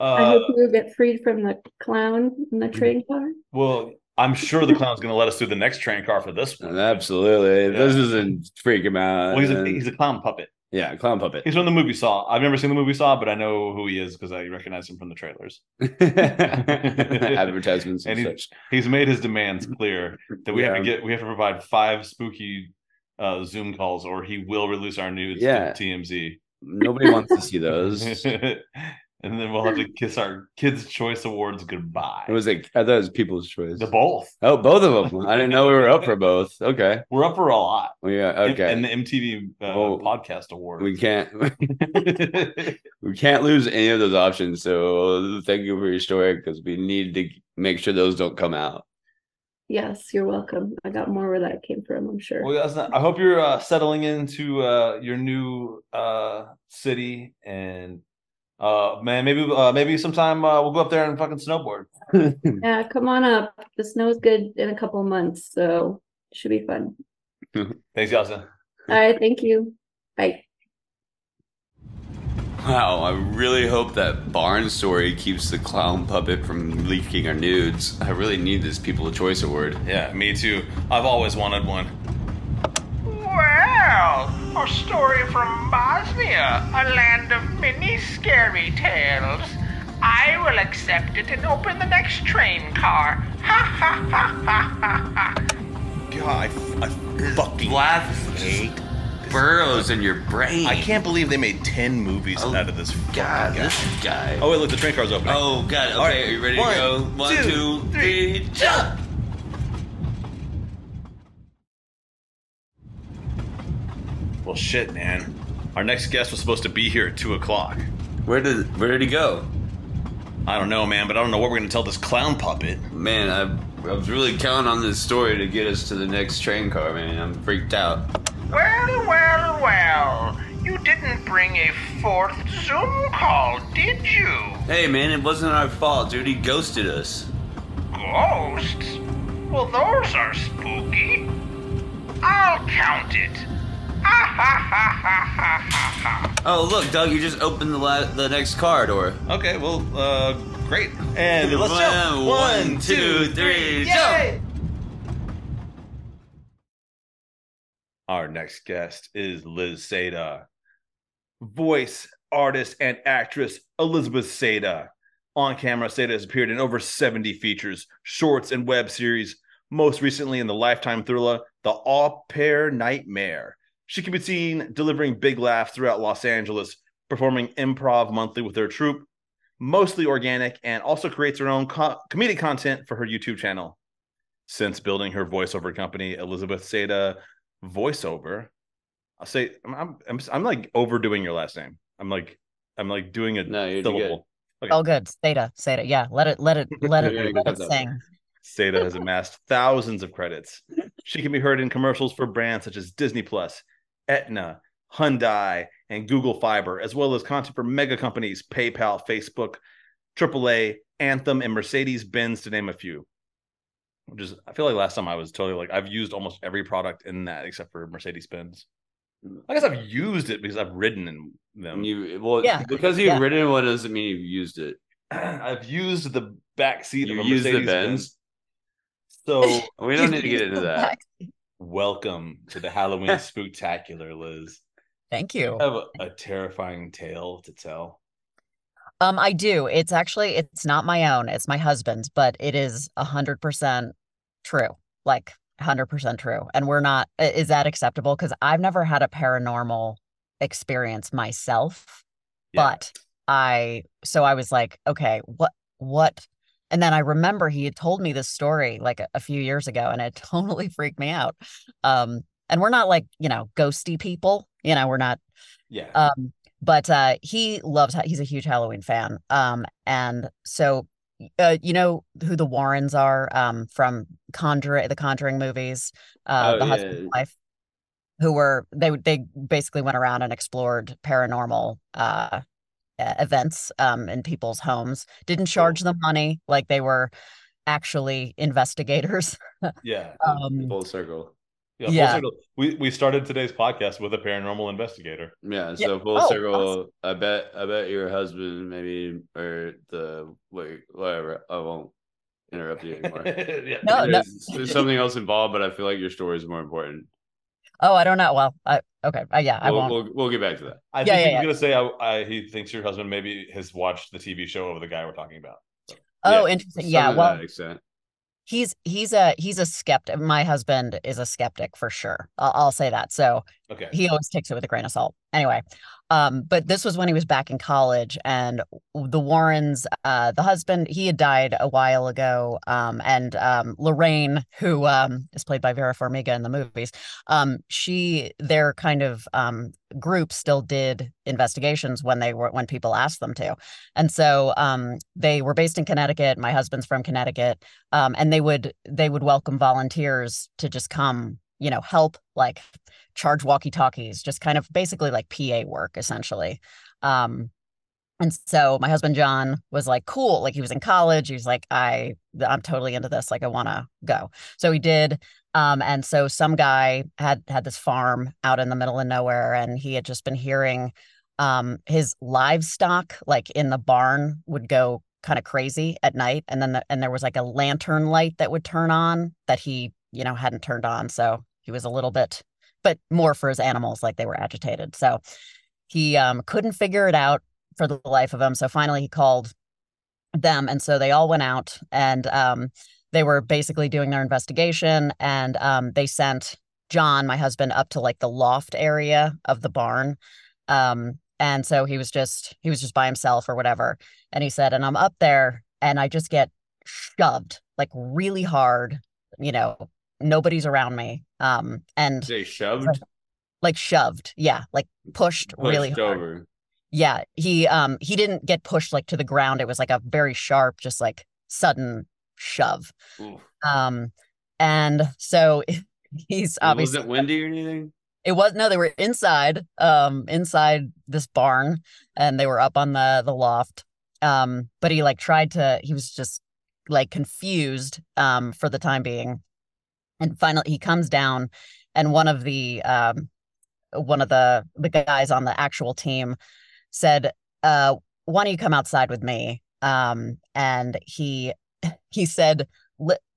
Uh, I hope you get freed from the clown in the train car. Well, I'm sure the clown's going to let us through the next train car for this one. Absolutely. Yeah. This doesn't freak him out. Well, he's a, he's a clown puppet. Yeah, a clown puppet. He's from the movie Saw. I've never seen the movie Saw, but I know who he is because I recognize him from the trailers. Advertisements and, and he's, such. He's made his demands clear that we yeah. have to get, we have to provide five spooky uh, Zoom calls or he will release our nudes yeah. to T M Z. Nobody wants to see those. And then we'll have to kiss our Kids' Choice Awards goodbye. It was like, I thought it was People's Choice. The both. Oh, both of them. I didn't know we were up for both. Okay. We're up for a lot. Yeah, okay. And the M T V uh, oh, Podcast Award. We can't we can't lose any of those options. So thank you for your story because we need to make sure those don't come out. Yes, you're welcome. I got more where that came from, I'm sure. Well, that's not, I hope you're uh, settling into uh, your new uh, city and Uh, man, maybe uh, maybe sometime uh, we'll go up there and fucking snowboard. Yeah, come on up. The snow's good in a couple of months, so it should be fun. Thanks, Yasa. All right, thank you. Bye. Wow, I really hope that barn story keeps the clown puppet from leaking our nudes. I really need this People's Choice Award. Yeah, me too. I've always wanted one. Well, a story from Bosnia, a land of many scary tales. I will accept it and open the next train car. Ha ha ha ha ha ha. God, I, I fucking laugh. Burrows in your brain. I can't believe they made ten movies oh, out of this fucking God, guy. This guy. Oh wait, look, the train car's opening. Oh God. Okay, right. Are you ready One, to go? One, two, two three, three, jump! Well, shit, man. Our next guest was supposed to be here at two o'clock. Where did Where did he go? I don't know, man. But I don't know what we're gonna tell this clown puppet. Man, I, I was really counting on this story to get us to the next train car, man. I'm freaked out. Well, well, well. You didn't bring a fourth Zoom call, did you? Hey, man, it wasn't our fault, dude. He ghosted us. Ghosts? Well, those are spooky. I'll count it. Ha ha ha ha ha ha. Oh, look, Doug, you just opened the la the next car door. Okay, well, uh, great. And let's one, jump. One, two, three, jump! Our next guest is Liz Saydah, voice artist and actress Elizabeth Saydah. On camera, Saydah has appeared in over seventy features, shorts, and web series, most recently in the Lifetime thriller The Au Pair Nightmare. She can be seen delivering big laughs throughout Los Angeles, performing improv monthly with her troupe, mostly organic, and also creates her own co comedic content for her YouTube channel. Since building her voiceover company, Elizabeth Saydah voiceover I'll say I'm, I'm I'm like overdoing your last name. I'm like I'm like doing a no, syllable. Good. Okay. All good. Saydah, Saydah. Yeah, let it let it let it, let it sing. Saydah has amassed thousands of credits. She can be heard in commercials for brands such as Disney Plus, Aetna, Hyundai, and Google Fiber, as well as content for mega companies, PayPal, Facebook, triple A, Anthem, and Mercedes-Benz, to name a few. Which is, I feel like last time I was totally like, I've used almost every product in that except for Mercedes-Benz. I guess I've used it because I've ridden in them. You, well, yeah. Because you've yeah. ridden one doesn't mean you've used it. I've used the back seat you of a Mercedes-Benz. So we don't need to get into that. Welcome to the Halloween Spooktacular, Liz. Thank you. I have a, a terrifying tale to tell. Um, I do. It's actually, it's not my own. It's my husband's, but it is one hundred percent true, like one hundred percent true. And we're not, is that acceptable? Because I've never had a paranormal experience myself, yeah. but I, so I was like, okay, what, what? And then I remember he had told me this story like a, a few years ago, and it totally freaked me out. Um, and we're not like, you know, ghosty people, you know, we're not, yeah. Um, But uh, he loves, he's a huge Halloween fan. Um, and so, uh, you know who the Warrens are um, from Conjur the Conjuring movies, uh, oh, The yeah. Husband and Wife, who were, they they basically went around and explored paranormal uh, events um, in people's homes. Didn't charge them money, like they were actually investigators. Yeah, um, full circle. Yeah, full yeah. circle. We we started today's podcast with a paranormal investigator. Yeah, so yeah. full oh, circle. Awesome. I bet I bet your husband maybe or the wait whatever. I won't interrupt you anymore. yeah. no, there's, no. there's something else involved, but I feel like your story is more important. Oh, I don't know. Well, I okay. Uh, yeah, I we'll, won't. We'll, we'll get back to that. I yeah, think yeah, he's yeah. gonna say I, I, he thinks your husband maybe has watched the T V show of the guy we're talking about. So, oh, yeah, interesting. Yeah, well. To that extent. He's he's a he's a skeptic. My husband is a skeptic for sure. I'll, I'll say that. So okay. he always takes it with a grain of salt. Anyway, um, but this was when he was back in college, and the Warrens, uh, the husband, he had died a while ago, um, and um, Lorraine, who um, is played by Vera Farmiga in the movies, um, she their kind of um, group still did investigations when they were when people asked them to, and so um, they were based in Connecticut. My husband's from Connecticut, um, and they would they would welcome volunteers to just come, you know, help, like charge walkie-talkies, just kind of basically like P A work essentially. Um, And so my husband, John, was like, cool. Like, he was in college. He was like, I, I'm totally into this. Like, I want to go. So he did. Um, and so some guy had had this farm out in the middle of nowhere, and he had just been hearing um, his livestock, like in the barn, would go kind of crazy at night. And then the, and there was like a lantern light that would turn on that he, you know, hadn't turned on. So he was a little bit, but more for his animals, like they were agitated. So he um, couldn't figure it out for the life of him. So finally he called them. And so they all went out, and um, they were basically doing their investigation. And um, they sent John, my husband, up to like the loft area of the barn. Um, and so he was just, he was just by himself or whatever. And he said, and I'm up there and I just get shoved like really hard, you know, nobody's around me. Um, and they shoved, like, like shoved. Yeah. Like pushed, pushed really hard. Over. Yeah, he um he didn't get pushed like to the ground. It was like a very sharp, just like sudden shove. Ooh. Um, and so he's obviously. Was it windy or anything? It was no. They were inside, um, inside this barn, and they were up on the the loft. Um, but he like tried to. He was just like confused, um, for the time being, and finally he comes down, and one of the um, one of the the guys on the actual team said, uh, why don't you come outside with me? Um, and he he said,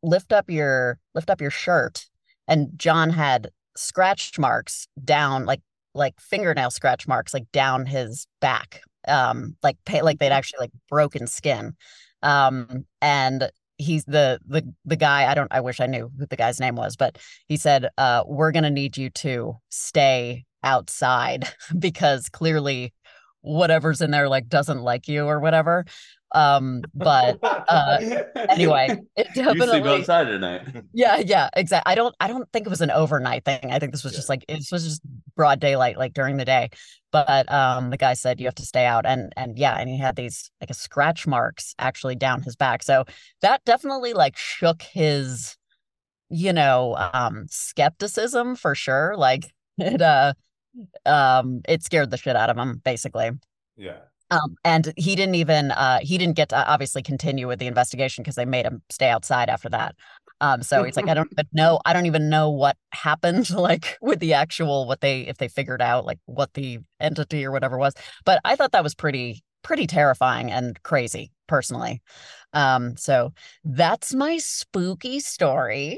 lift up your lift up your shirt. And John had scratch marks down, like like fingernail scratch marks, like down his back, um, like like they'd actually like broken skin. Um, and he's the the the guy. I don't. I wish I knew who the guy's name was, but he said, uh, we're gonna need you to stay outside because clearly whatever's in there like doesn't like you or whatever, um but uh anyway, it definitely, you sleep outside tonight. yeah yeah exactly. I don't i don't think it was an overnight thing. I think this was yeah. just like it was just broad daylight, like during the day, but um the guy said you have to stay out, and and yeah and he had these like a scratch marks actually down his back, so that definitely like shook his, you know, um skepticism for sure. Like it uh um it scared the shit out of him, basically. Yeah. Um and he didn't even uh he didn't get to obviously continue with the investigation because they made him stay outside after that. Um so he's like, I don't even know I don't even know what happened, like with the actual what they if they figured out like what the entity or whatever was. But I thought that was pretty pretty terrifying and crazy personally. Um so that's my spooky story.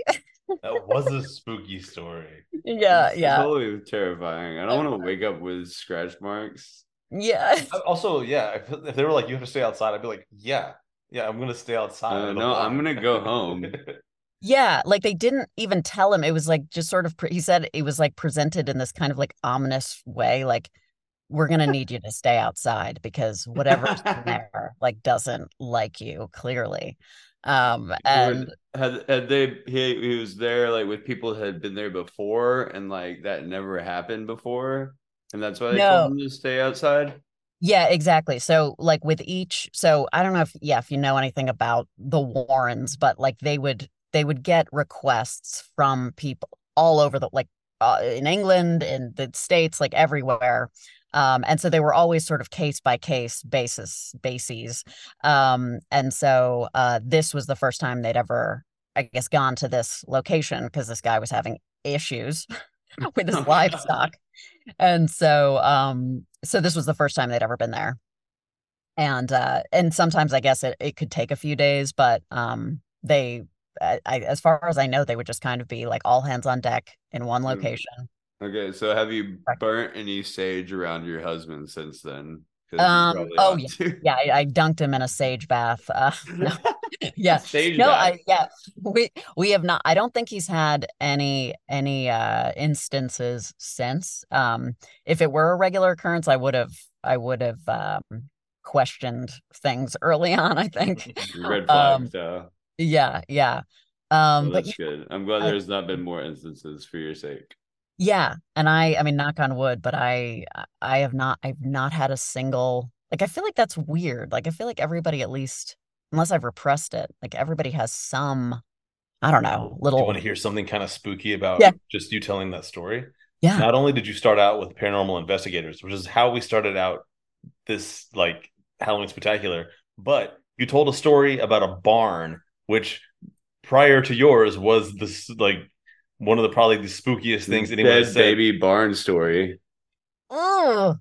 That was a spooky story. Yeah, it's yeah. Totally terrifying. I don't want to wake up with scratch marks. Yeah. Also, yeah, if they were like, you have to stay outside, I'd be like, yeah, yeah, I'm going to stay outside. Uh, no, I'm going to go home. Yeah, like they didn't even tell him. It was like just sort of, pre- he said it was like presented in this kind of like ominous way, like, we're going to need you to stay outside because whatever's in there, like, doesn't like you, clearly. um and had had they he, he was there like with people that had been there before, and like that never happened before, and that's why they no. told him to stay outside. Yeah, exactly. So like with each, so I don't know if yeah if you know anything about the Warrens, but like they would they would get requests from people all over the like uh, in England, in the States, like everywhere. Um, and so they were always sort of case by case basis bases. Um, and so uh, this was the first time they'd ever, I guess, gone to this location because this guy was having issues with his livestock. And so um, so this was the first time they'd ever been there. And uh, and sometimes I guess it, it could take a few days, but um, they I, I, as far as I know, they would just kind of be like all hands on deck in one location. Mm. Okay, so have you burnt any sage around your husband since then? Um, oh, yeah, to. yeah. I, I dunked him in a sage bath. Uh, no. Yeah, sage no, bath. I, yeah. We we have not. I don't think he's had any any uh, instances since. Um, if it were a regular occurrence, I would have I would have um, questioned things early on, I think. Red flag, um, though. Yeah, yeah. Um, well, that's but, good. I'm glad there's I, not been more instances for your sake. Yeah. And I, I mean, knock on wood, but I, I have not, I've not had a single, like, I feel like that's weird. Like, I feel like everybody, at least, unless I've repressed it, like everybody has some, I don't know, little. Do you want to hear something kind of spooky about yeah. just you telling that story? Yeah. Not only did you start out with paranormal investigators, which is how we started out this, like, Halloween Spectacular, but you told a story about a barn, which prior to yours was this like one of the probably the spookiest things anyone said. Baby barn story. Oh.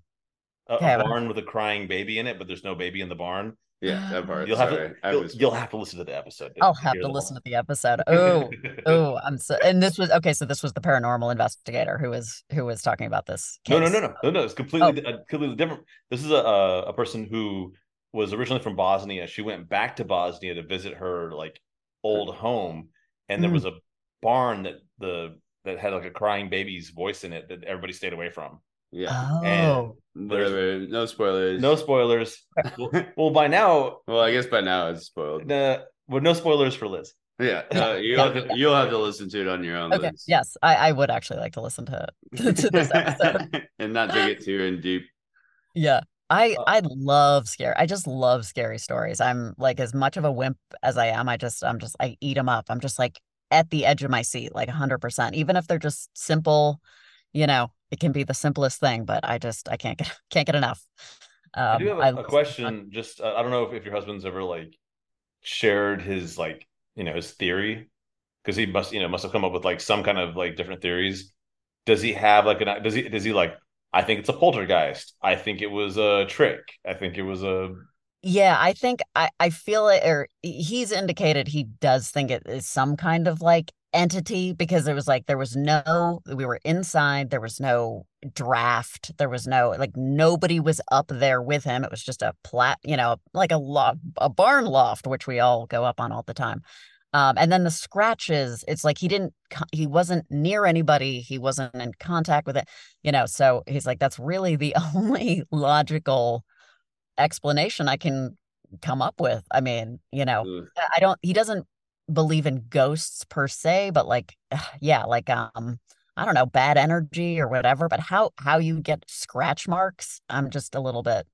A okay, barn well. with a crying baby in it, but there's no baby in the barn. Yeah, that part. You'll have, to, you'll, was... you'll have to listen to the episode. I'll have to listen to the episode. Oh, oh, I'm so. And this was okay. So this was the paranormal investigator who was who was talking about this case. No, no, no, no, no, no. It's completely oh. uh, completely different. This is a a person who was originally from Bosnia. She went back to Bosnia to visit her like old home, and there mm. was a barn that the that had like a crying baby's voice in it that everybody stayed away from. Yeah. Oh. And whatever. No spoilers. No spoilers. well, well, by now. Well, I guess by now it's spoiled. Uh, well, no spoilers for Liz. Yeah. No, you'll, have to, you'll have to listen to it on your own. Okay. Liz. Yes, I, I would actually like to listen to, to this episode and not dig it too in deep. Yeah. I I love scary. I just love scary stories. I'm like as much of a wimp as I am. I just I'm just I eat them up. I'm just like at the edge of my seat, like one hundred percent. Even if they're just simple, you know. It can be the simplest thing, but I just I can't get can't get enough. Um, I do have a, I, a question. I'm, just uh, I don't know if, if your husband's ever like shared his like you know his theory, because he must you know must have come up with like some kind of like different theories. Does he have like an does he does he like I think it's a poltergeist. I think it was a trick. I think it was a. Yeah, I think I I feel it, or he's indicated he does think it is some kind of like entity, because there was like there was no we were inside, there was no draft, there was no like nobody was up there with him. It was just a plat you know like a loft, a barn loft, which we all go up on all the time. Um and then the scratches, it's like he didn't he wasn't near anybody, he wasn't in contact with it, you know so he's like that's really the only logical explanation I can come up with. I mean you know mm. I don't he doesn't believe in ghosts per se, but like yeah like um I don't know, bad energy or whatever, but how how you get scratch marks, I'm just a little bit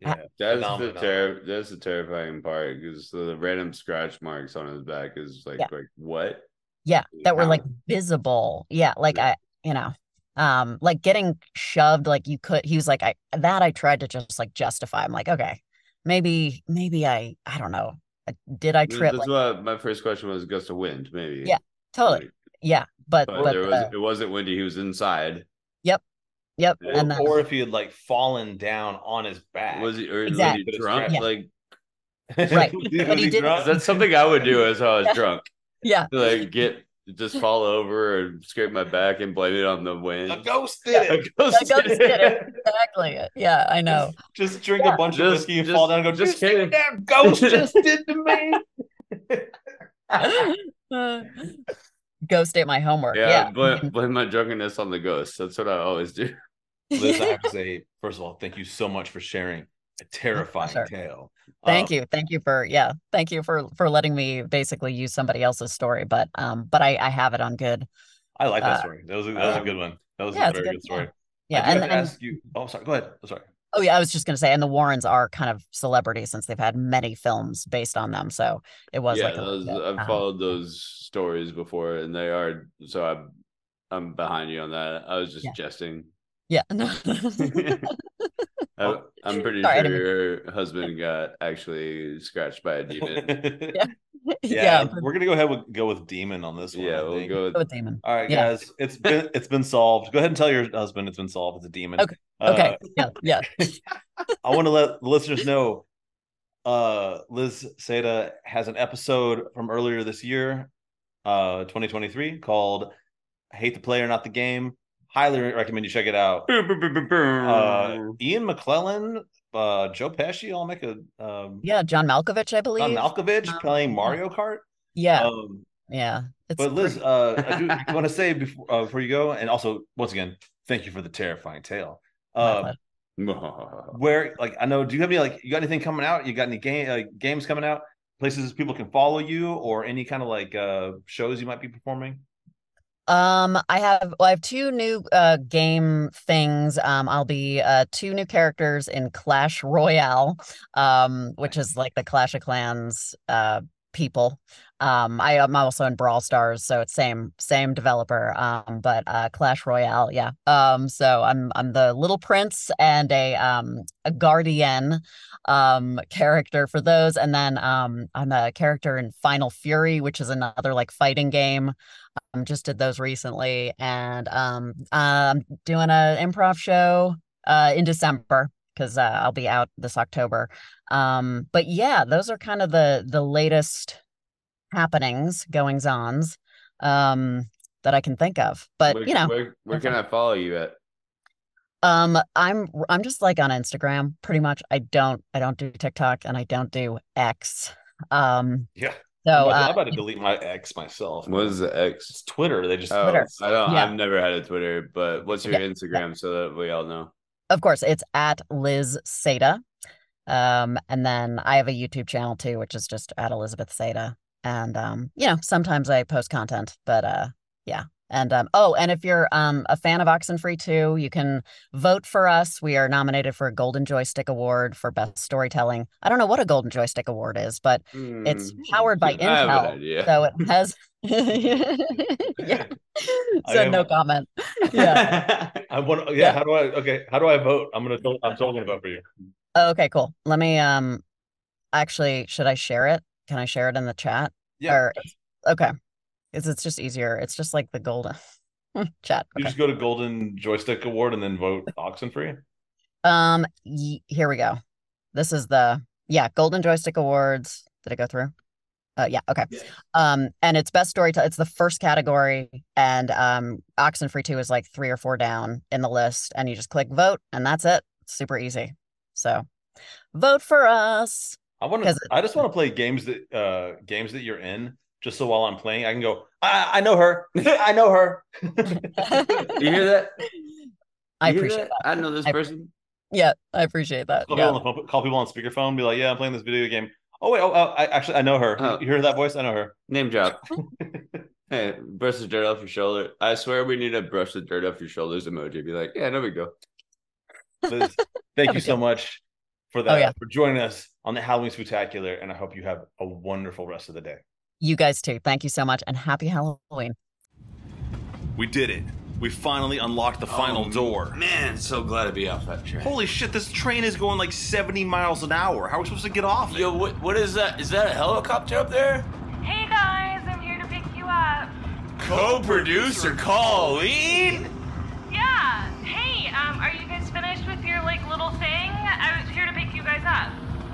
yeah that's phenomenal. the ter- that's the terrifying part, because the random scratch marks on his back is like yeah. like what yeah that how? were like visible yeah like yeah. I you know um like getting shoved, like you could he was like I that I tried to just like justify. I'm like okay maybe maybe I I don't know did I trip? That's like, what my first question was. Gust of wind, maybe. Yeah, totally. Maybe. Yeah, but, but, but there was, uh, it wasn't windy. He was inside. Yep, yep. Yeah. And or then, if he had like fallen down on his back, was he, or exactly. was he drunk? Yeah. Like, right? was but he he drunk? That's something I would do as I was yeah. drunk. Yeah, to, like get just fall over and scrape my back and blame it on the wind. A ghost did yeah. it. A ghost, a ghost did, did it. it. Exactly. Yeah, I know. Just, just drink yeah. a bunch just, of whiskey and just, fall down and go, just kidding. That ghost just did to me. uh, ghost ate my homework. Yeah, yeah. Blame, blame my drunkenness on the ghost. That's what I always do. Liz, I have to say, first of all, thank you so much for sharing a terrifying sure. tale. Thank um, you. Thank you for, yeah. Thank you for, for letting me basically use somebody else's story, but, um, but I, I have it on good. I like that uh, story. That was, that was um, a good one. That was yeah, a very a good, good story. Yeah. I yeah. And, and ask you, oh, sorry, go ahead. Oh, sorry. Oh yeah. I was just going to say, and the Warrens are kind of celebrities since they've had many films based on them. So it was yeah, like, those, bit, I've uh-huh. followed those stories before and they are, so I'm, I'm behind you on that. I was just yeah. jesting. Yeah. I, I'm pretty Sorry, sure your husband got actually scratched by a demon. yeah. yeah, yeah. We're gonna go ahead with go with demon on this one. Yeah, we'll go with... go with demon. All right, yeah. guys, it's been it's been solved. Go ahead and tell your husband it's been solved. It's a demon. Okay. Uh, okay. Yeah. Yeah. I want to let the listeners know, uh, Liz Saydah has an episode from earlier this year, uh, twenty twenty-three, called "Hate the Player, Not the Game." Highly recommend you check it out. Uh, Ian McClellan, uh, Joe Pesci, I'll make a... Um, yeah, John Malkovich, I believe. John Malkovich um, playing Mario Kart. Yeah. Um, yeah. It's but Liz, pretty... uh, I do I want to say before, uh, before you go, and also, once again, thank you for the terrifying tale. Uh, where, like, I know, do you have any, like, you got anything coming out? You got any game uh, games coming out? Places people can follow you or any kind of, like, uh, shows you might be performing? Um, I have well, I have two new uh, game things. Um, I'll be uh, two new characters in Clash Royale, um, which is like the Clash of Clans uh, people. Um, I am also in Brawl Stars, so it's same same developer. Um, but uh, Clash Royale, yeah. Um, so I'm I'm the little prince and a um a guardian um character for those, and then um I'm a character in Final Fury, which is another like fighting game. Um, just did those recently, and um I'm doing an improv show uh in December, because uh, I'll be out this October. Um, but yeah, those are kind of the the latest happenings, goings-ons um, that I can think of. But where, you know, where, where can I follow you at? Um, I'm I'm just like on Instagram, pretty much. I don't I don't do TikTok and I don't do X. Um, yeah. So I'm about, uh, I'm about to delete my X myself. What is the X? It's Twitter. They just oh, Twitter. I don't. Yeah. I've never had a Twitter. But what's your yeah. Instagram so that we all know? Of course, it's at Liz Saydah. Um, and then I have a YouTube channel too, which is just at Elizabeth Saydah. And, um, you know, sometimes I post content, but uh, yeah. And, um, oh, and if you're um, a fan of Oxenfree two, you can vote for us. We are nominated for a Golden Joystick Award for Best Storytelling. I don't know what a Golden Joystick Award is, but mm, it's powered by Intel. So it has... yeah. So no comment. Yeah. I want. Yeah, yeah. How do I? Okay. How do I vote? I'm gonna. I'm totally gonna vote for you. Okay. Cool. Let me. Um. Actually, should I share it? Can I share it in the chat? Yeah. Or, okay. Is it's just easier? It's just like the golden chat. Okay. You just go to Golden Joystick Award and then vote Oxenfree. Um. Y- here we go. This is the yeah Golden Joystick Awards. Did it go through? Uh, yeah. Okay. Yeah. Um, and it's best storytelling. It's the first category, and um, Oxenfree two is like three or four down in the list, and you just click vote, and that's it. It's super easy. So, vote for us. I want to. I just want to play games that uh, games that you're in. Just so while I'm playing, I can go. I, I know her. I know her. You hear that? You I hear appreciate that? that. I know this I, person. Yeah, I appreciate that. Call, yeah. people on the, call people on speakerphone. Be like, yeah, I'm playing this video game. Oh, wait, oh, oh, I actually, I know her. Oh. You hear that voice? I know her. Name drop. Hey, brush the dirt off your shoulder. I swear we need to brush the dirt off your shoulders emoji. Be like, yeah, there we go. Liz, thank you so much for that, oh, yeah. for joining us on the Halloween Spooktacular, and I hope you have a wonderful rest of the day. You guys too. Thank you so much, and happy Halloween. We did it. We finally unlocked the oh, final door. Man, so glad to be off that train. Holy shit, this train is going like seventy miles an hour. How are we supposed to get off it? Yo, what, what is that? Is that a helicopter up there? Hey guys, I'm here to pick you up. Co-producer Colleen? Yeah. Hey, um, are you guys finished with your like little thing? I was here to pick you guys up.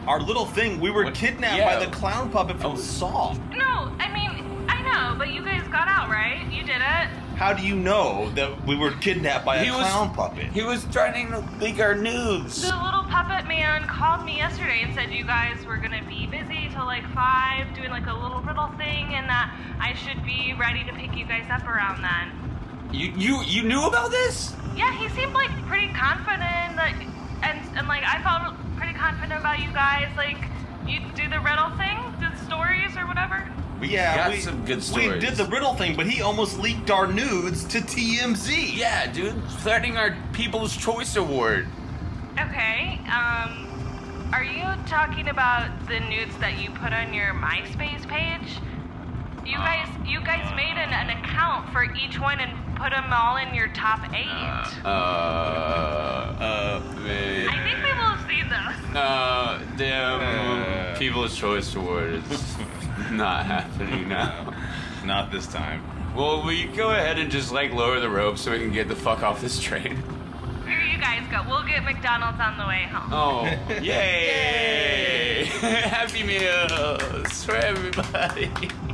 Our little thing? We were what? kidnapped yeah. by the clown puppet from oh. Saw. No, I mean, I know, but you guys got out, right? You did it. How do you know that we were kidnapped by he a clown was, puppet? He was trying to leak our news. The little puppet man called me yesterday and said you guys were going to be busy till like five, doing like a little riddle thing, and that I should be ready to pick you guys up around then. You you, you knew about this? Yeah, he seemed like pretty confident, like, and, and like I felt pretty confident about you guys. Like, you do the riddle thing, the stories or whatever. We yeah, got we, some good stories. We did the riddle thing, but he almost leaked our nudes to T M Z. Yeah, dude, threatening our People's Choice Award. Okay, um, are you talking about the nudes that you put on your MySpace page? You uh, guys, you guys uh, made an, an account for each one and put them all in your top eight. Uh, uh, uh man. I think we will have seen those. Uh, the uh, People's Choice Award is... not happening now. Not this time. Well, will you go ahead and just like lower the rope so we can get the fuck off this train? Here you guys go. We'll get McDonald's on the way home. Oh, yay! Yay. Happy meals for everybody.